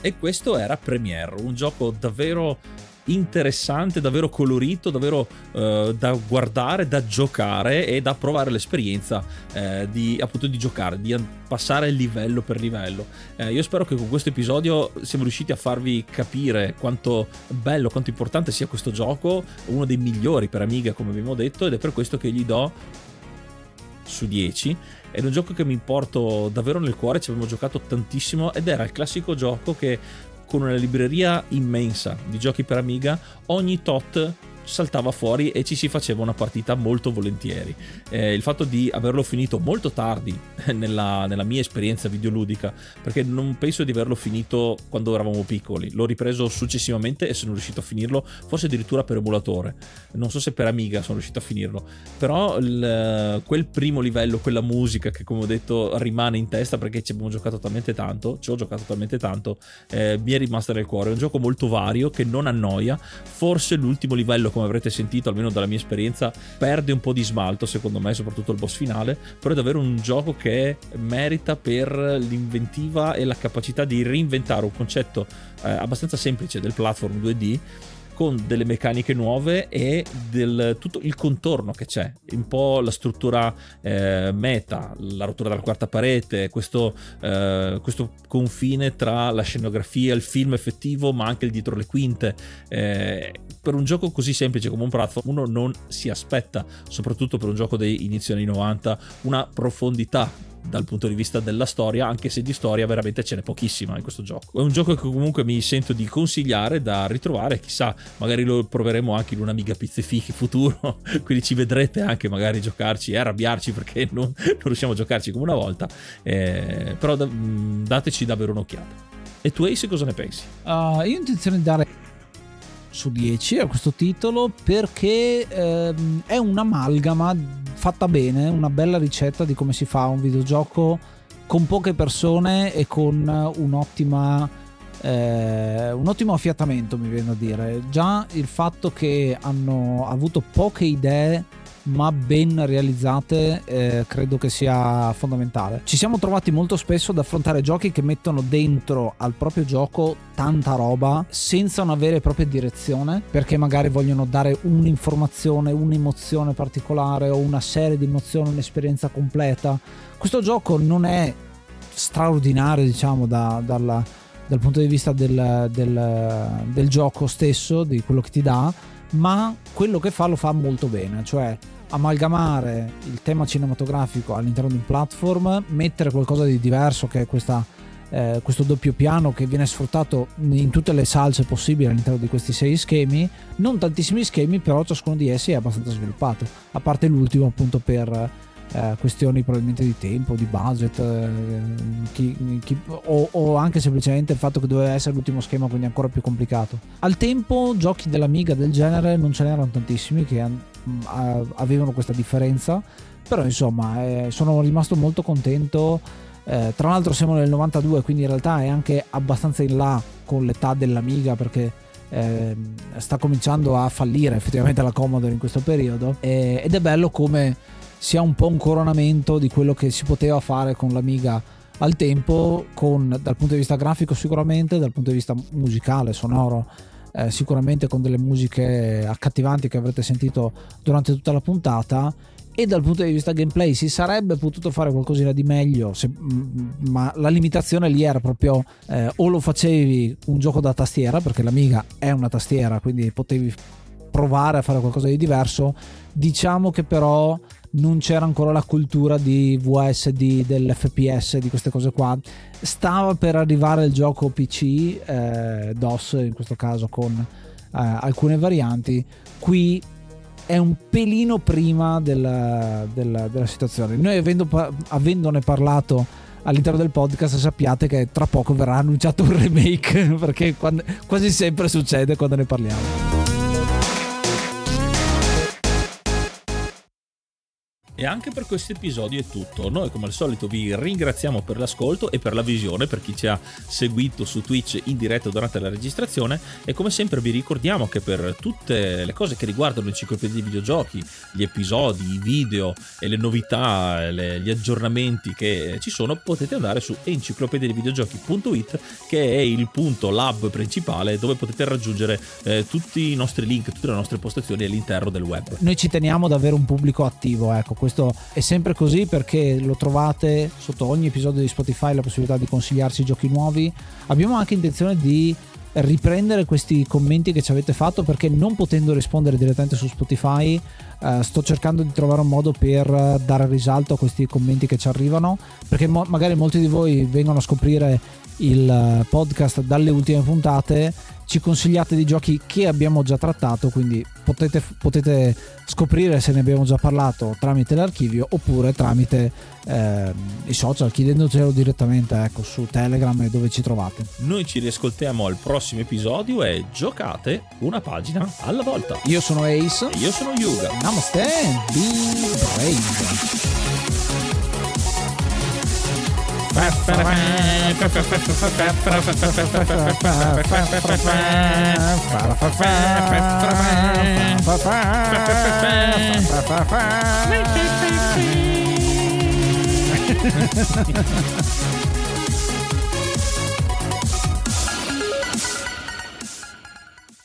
E questo era Premiere, un gioco davvero interessante, davvero colorito, davvero eh, da guardare, da giocare e da provare l'esperienza eh, di appunto di giocare, di passare livello per livello. Eh, io spero che con questo episodio siamo riusciti a farvi capire quanto bello, quanto importante sia questo gioco, uno dei migliori per Amiga come abbiamo detto, ed è per questo che gli do su dieci. È un gioco che mi porto davvero nel cuore, ci abbiamo giocato tantissimo ed era il classico gioco che, con una libreria immensa di giochi per Amiga, ogni tot saltava fuori e ci si faceva una partita molto volentieri. Eh, il fatto di averlo finito molto tardi nella, nella mia esperienza videoludica, perché non penso di averlo finito quando eravamo piccoli, l'ho ripreso successivamente e sono riuscito a finirlo forse addirittura per emulatore, non so se per Amiga sono riuscito a finirlo, però il, quel primo livello, quella musica che, come ho detto, rimane in testa perché ci abbiamo giocato talmente tanto, ci ho giocato talmente tanto, eh, mi è rimasta nel cuore. È un gioco molto vario che non annoia, forse l'ultimo livello, come avrete sentito almeno dalla mia esperienza, perde un po' di smalto secondo me, soprattutto il boss finale, però è davvero un gioco che merita per l'inventiva e la capacità di reinventare un concetto eh, abbastanza semplice del platform due D con delle meccaniche nuove e del tutto il contorno che c'è, un po' la struttura eh, meta, la rottura della quarta parete, questo, eh, questo confine tra la scenografia, il film effettivo, ma anche il dietro le quinte. Eh, per un gioco così semplice come un platform uno non si aspetta, soprattutto per un gioco dei inizi anni novanta, una profondità dal punto di vista della storia, anche se di storia veramente ce n'è pochissima in questo gioco. È un gioco che comunque mi sento di consigliare, da ritrovare, chissà, magari lo proveremo anche in un Amiga Pizzifichi futuro quindi ci vedrete anche magari giocarci e arrabbiarci perché non, non riusciamo a giocarci come una volta, eh, però da, dateci davvero un'occhiata. E tu, Ace, cosa ne pensi? Uh, io ho intenzione di dare su dieci a questo titolo perché ehm, è un'amalgama fatta bene, una bella ricetta di come si fa un videogioco con poche persone e con un'ottima eh, un ottimo affiatamento, mi viene a dire. Già il fatto che hanno avuto poche idee ma ben realizzate eh, credo che sia fondamentale. Ci siamo trovati molto spesso ad affrontare giochi che mettono dentro al proprio gioco tanta roba senza una vera e propria direzione, perché magari vogliono dare un'informazione, un'emozione particolare o una serie di emozioni, un'esperienza completa. Questo gioco non è straordinario, diciamo, da, dal, dal punto di vista del, del, del gioco stesso, di quello che ti dà, ma quello che fa lo fa molto bene, cioè amalgamare il tema cinematografico all'interno di un platform, mettere qualcosa di diverso che è questa, eh, questo doppio piano che viene sfruttato in tutte le salse possibili all'interno di questi sei schemi, non tantissimi schemi, però ciascuno di essi è abbastanza sviluppato, a parte l'ultimo appunto per eh, questioni probabilmente di tempo, di budget, eh, chi, chi, o, o anche semplicemente il fatto che doveva essere l'ultimo schema, quindi ancora più complicato. Al tempo giochi dell'Amiga del genere non ce n'erano tantissimi che eh, avevano questa differenza, però insomma eh, sono rimasto molto contento. Eh, tra l'altro siamo nel novantadue, quindi in realtà è anche abbastanza in là con l'età dell'Amiga, perché Eh, sta cominciando a fallire effettivamente la Commodore in questo periodo, eh, ed è bello come sia un po' un coronamento di quello che si poteva fare con l'Amiga al tempo, con, dal punto di vista grafico sicuramente, dal punto di vista musicale, sonoro, eh, sicuramente con delle musiche accattivanti che avrete sentito durante tutta la puntata. E dal punto di vista gameplay si sarebbe potuto fare qualcosina di meglio, se, ma la limitazione lì era proprio eh, o lo facevi un gioco da tastiera, perché l'Amiga è una tastiera, quindi potevi provare a fare qualcosa di diverso. Diciamo che però non c'era ancora la cultura di V S D, dell'F P S, di queste cose qua. Stava per arrivare il gioco P C, eh, DOS in questo caso, con eh, alcune varianti. Qui è un pelino prima della, della, della situazione. Noi avendo, avendone parlato all'interno del podcast, sappiate che tra poco verrà annunciato un remake, perché quando, quasi sempre succede quando ne parliamo. E anche per questo episodio è tutto. Noi come al solito vi ringraziamo per l'ascolto e per la visione, per chi ci ha seguito su Twitch in diretta durante la registrazione, e come sempre vi ricordiamo che per tutte le cose che riguardano l'Enciclopedia dei Videogiochi, gli episodi, i video e le novità, le, gli aggiornamenti che ci sono, potete andare su enciclopediadeivideogiochi punto it, che è il punto lab principale dove potete raggiungere eh, tutti i nostri link, tutte le nostre postazioni all'interno del web. Noi ci teniamo ad avere un pubblico attivo, ecco, questo è sempre così, perché lo trovate sotto ogni episodio di Spotify la possibilità di consigliarci giochi nuovi. Abbiamo anche intenzione di riprendere questi commenti che ci avete fatto, perché non potendo rispondere direttamente su Spotify eh, sto cercando di trovare un modo per dare risalto a questi commenti che ci arrivano, perché mo- magari molti di voi vengono a scoprire il podcast dalle ultime puntate, ci consigliate di giochi che abbiamo già trattato, quindi potete, potete scoprire se ne abbiamo già parlato tramite l'archivio oppure tramite eh, i social, chiedendocelo direttamente, ecco, su Telegram e dove ci trovate. Noi ci riascoltiamo al prossimo episodio e giocate una pagina alla volta. Io sono Ace e io sono Yuga. Namaste, be brave. Fa